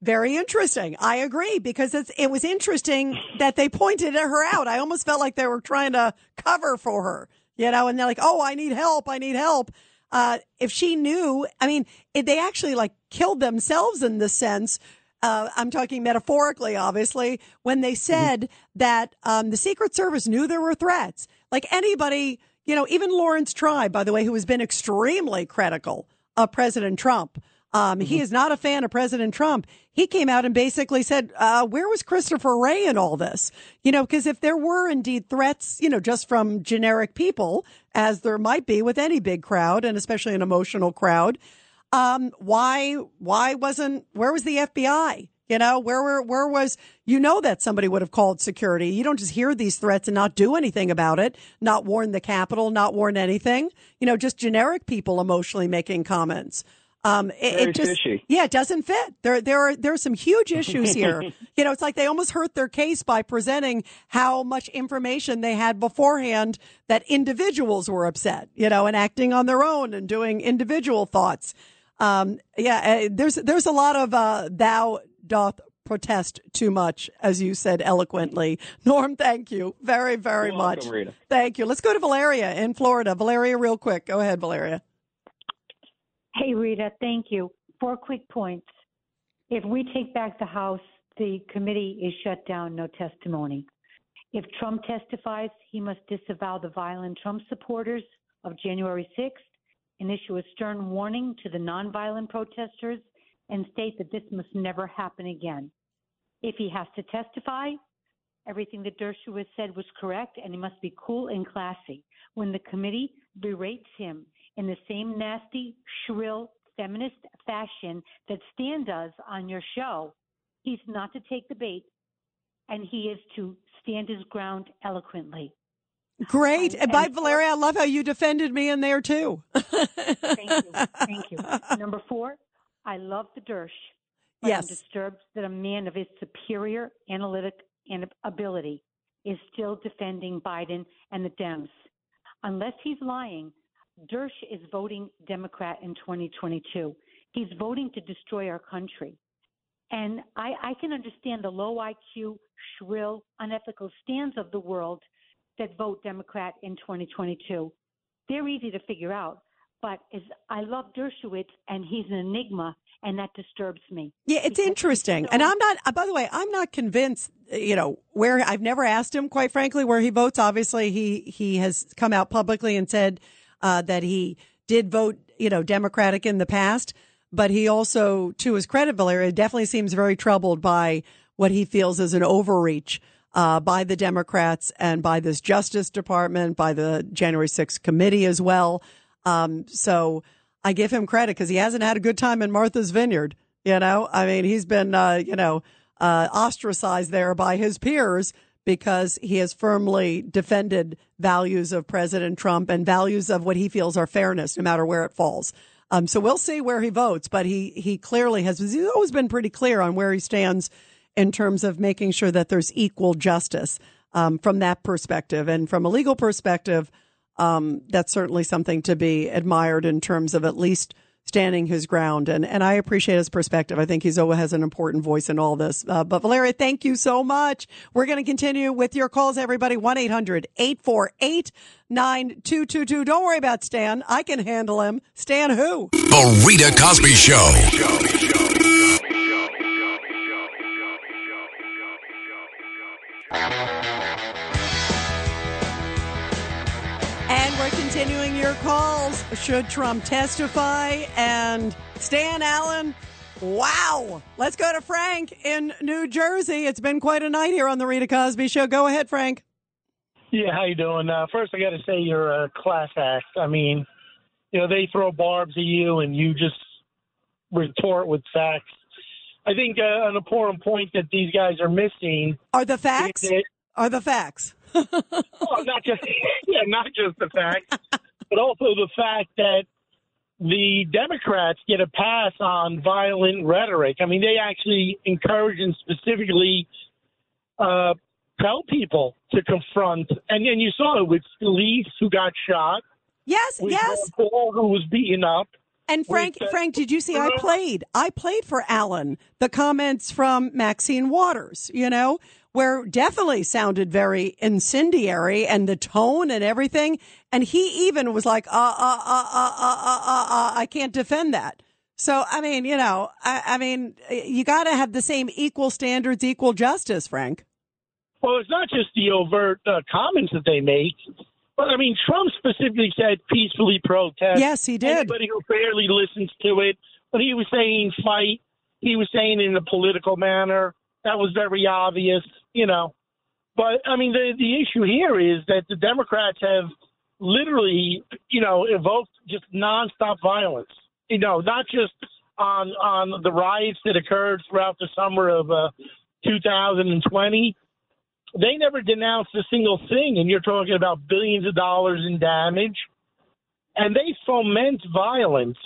Very interesting. I agree, because it's, it was interesting that they pointed her out. I almost felt like they were trying to cover for her. You know, and they're like, oh, I need help. I need help. Uh, if she knew, I mean, it, they actually like killed themselves in the sense. Uh, I'm talking metaphorically, obviously, when they said mm-hmm. that um, the Secret Service knew there were threats. Like anybody, you know, even Lawrence Tribe, by the way, who has been extremely critical of President Trump. Um, mm-hmm. He is not a fan of President Trump. He came out and basically said, uh, where was Christopher Wray in all this? You know, because if there were indeed threats, you know, just from generic people, as there might be with any big crowd and especially an emotional crowd, um, why why wasn't where was the F B I? You know, where were where was, you know, that somebody would have called security. You don't just hear these threats and not do anything about it, not warn the Capitol, not warn anything. You know, just generic people emotionally making comments. Um, it, it just, fishy. yeah, it doesn't fit. There, there are, there are some huge issues here. You know, it's like they almost hurt their case by presenting how much information they had beforehand that individuals were upset, you know, and acting on their own and doing individual thoughts. Um, yeah, there's, there's a lot of, uh, thou doth protest too much, as you said eloquently. Norm, thank you very, very You're much. Welcome, Rita. Thank you. Let's go to Valeria in Florida. Valeria, real quick. Go ahead, Valeria. Hey, Rita, thank you. Four quick points. If we take back the House, the committee is shut down, no testimony. If Trump testifies, he must disavow the violent Trump supporters of January sixth and issue a stern warning to the nonviolent protesters and state that this must never happen again. If he has to testify, everything that Dershowitz said was correct, and he must be cool and classy. When the committee berates him in the same nasty, shrill, feminist fashion that Stan does on your show, he's not to take the bait, and he is to stand his ground eloquently. Great. And, and Bye, Valeria. I love how you defended me in there, too. Thank you. Thank you. Number four, I love the Dersh. But yes. I'm disturbed that a man of his superior analytic ability is still defending Biden and the Dems. Unless he's lying, Dersh is voting Democrat in twenty twenty-two. He's voting to destroy our country. And I, I can understand the low I Q, shrill, unethical stands of the world that vote Democrat in twenty twenty-two. They're easy to figure out. But as I love Dershowitz, and he's an enigma, and that disturbs me. Yeah, it's interesting. So- and I'm not, by the way, I'm not convinced, you know, where I've never asked him, quite frankly, where he votes. Obviously, he, he has come out publicly and said, Uh, that he did vote, you know, Democratic in the past, but he also, to his credit, Valeria, definitely seems very troubled by what he feels is an overreach uh, by the Democrats and by this Justice Department, by the January sixth committee as well. Um, so I give him credit because he hasn't had a good time in Martha's Vineyard. You know, I mean, he's been, uh, you know, uh, ostracized there by his peers, because he has firmly defended values of President Trump and values of what he feels are fairness, no matter where it falls. Um, so we'll see where he votes. But he he clearly has he's always been pretty clear on where he stands in terms of making sure that there's equal justice um, from that perspective. And from a legal perspective, um, that's certainly something to be admired in terms of at least standing his ground. And, and I appreciate his perspective. I think he's always has an important voice in all this. Uh, but Valeria, thank you so much. We're going to continue with your calls, everybody. one eight hundred eight four eight nine two two two. Don't worry about Stan. I can handle him. Stan who? The Rita Cosby Show. And we're continuing your calls. Should Trump testify? And Stan Allen, wow. Let's go to Frank in New Jersey. It's been quite a night here on the Rita Cosby Show. Go ahead, Frank. Yeah, how you doing? Uh, first, I got to say you're a class act. I mean, you know, they throw barbs at you and you just retort with facts. I think uh, an important point that these guys are missing are the facts. It, are the facts? oh, not just yeah, not just the facts, but also the fact that the Democrats get a pass on violent rhetoric. I mean, they actually encourage and specifically uh, tell people to confront. And then you saw it with Scalise, who got shot. Yes, with yes. Paul, who was beaten up. And Frank, with, uh, Frank, did you see? I played. I played for Alan the comments from Maxine Waters, you know, where definitely sounded very incendiary and the tone and everything. And he even was like, uh, uh, uh, uh, uh, uh, uh, I can't defend that. So, I mean, you know, I, I mean, you got to have the same equal standards, equal justice, Frank. Well, it's not just the overt uh, comments that they make. But, I mean, Trump specifically said peacefully protest. Yes, he did. Anybody who barely listens to it. But he was saying fight. He was saying in a political manner. That was very obvious, you know. But, I mean, the, the issue here is that the Democrats have literally, you know, evoked just nonstop violence. You know, not just on on the riots that occurred throughout the summer of uh, two thousand twenty. They never denounced a single thing, and you're talking about billions of dollars in damage. And they foment violence.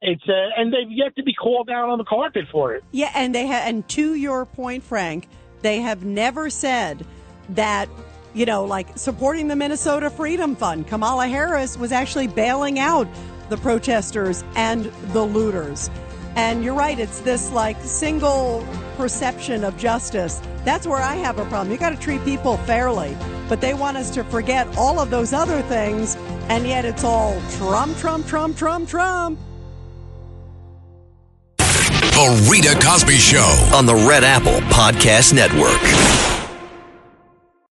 It's uh, and they've yet to be called down on the carpet for it. Yeah, and they ha- and to your point, Frank, they have never said that, you know, like supporting the Minnesota Freedom Fund. Kamala Harris was actually bailing out the protesters and the looters. And you're right, it's this like single perception of justice. That's where I have a problem. You got to treat people fairly, but they want us to forget all of those other things. And yet it's all Trump, Trump, Trump, Trump, Trump. The Rita Cosby Show on the Red Apple Podcast Network.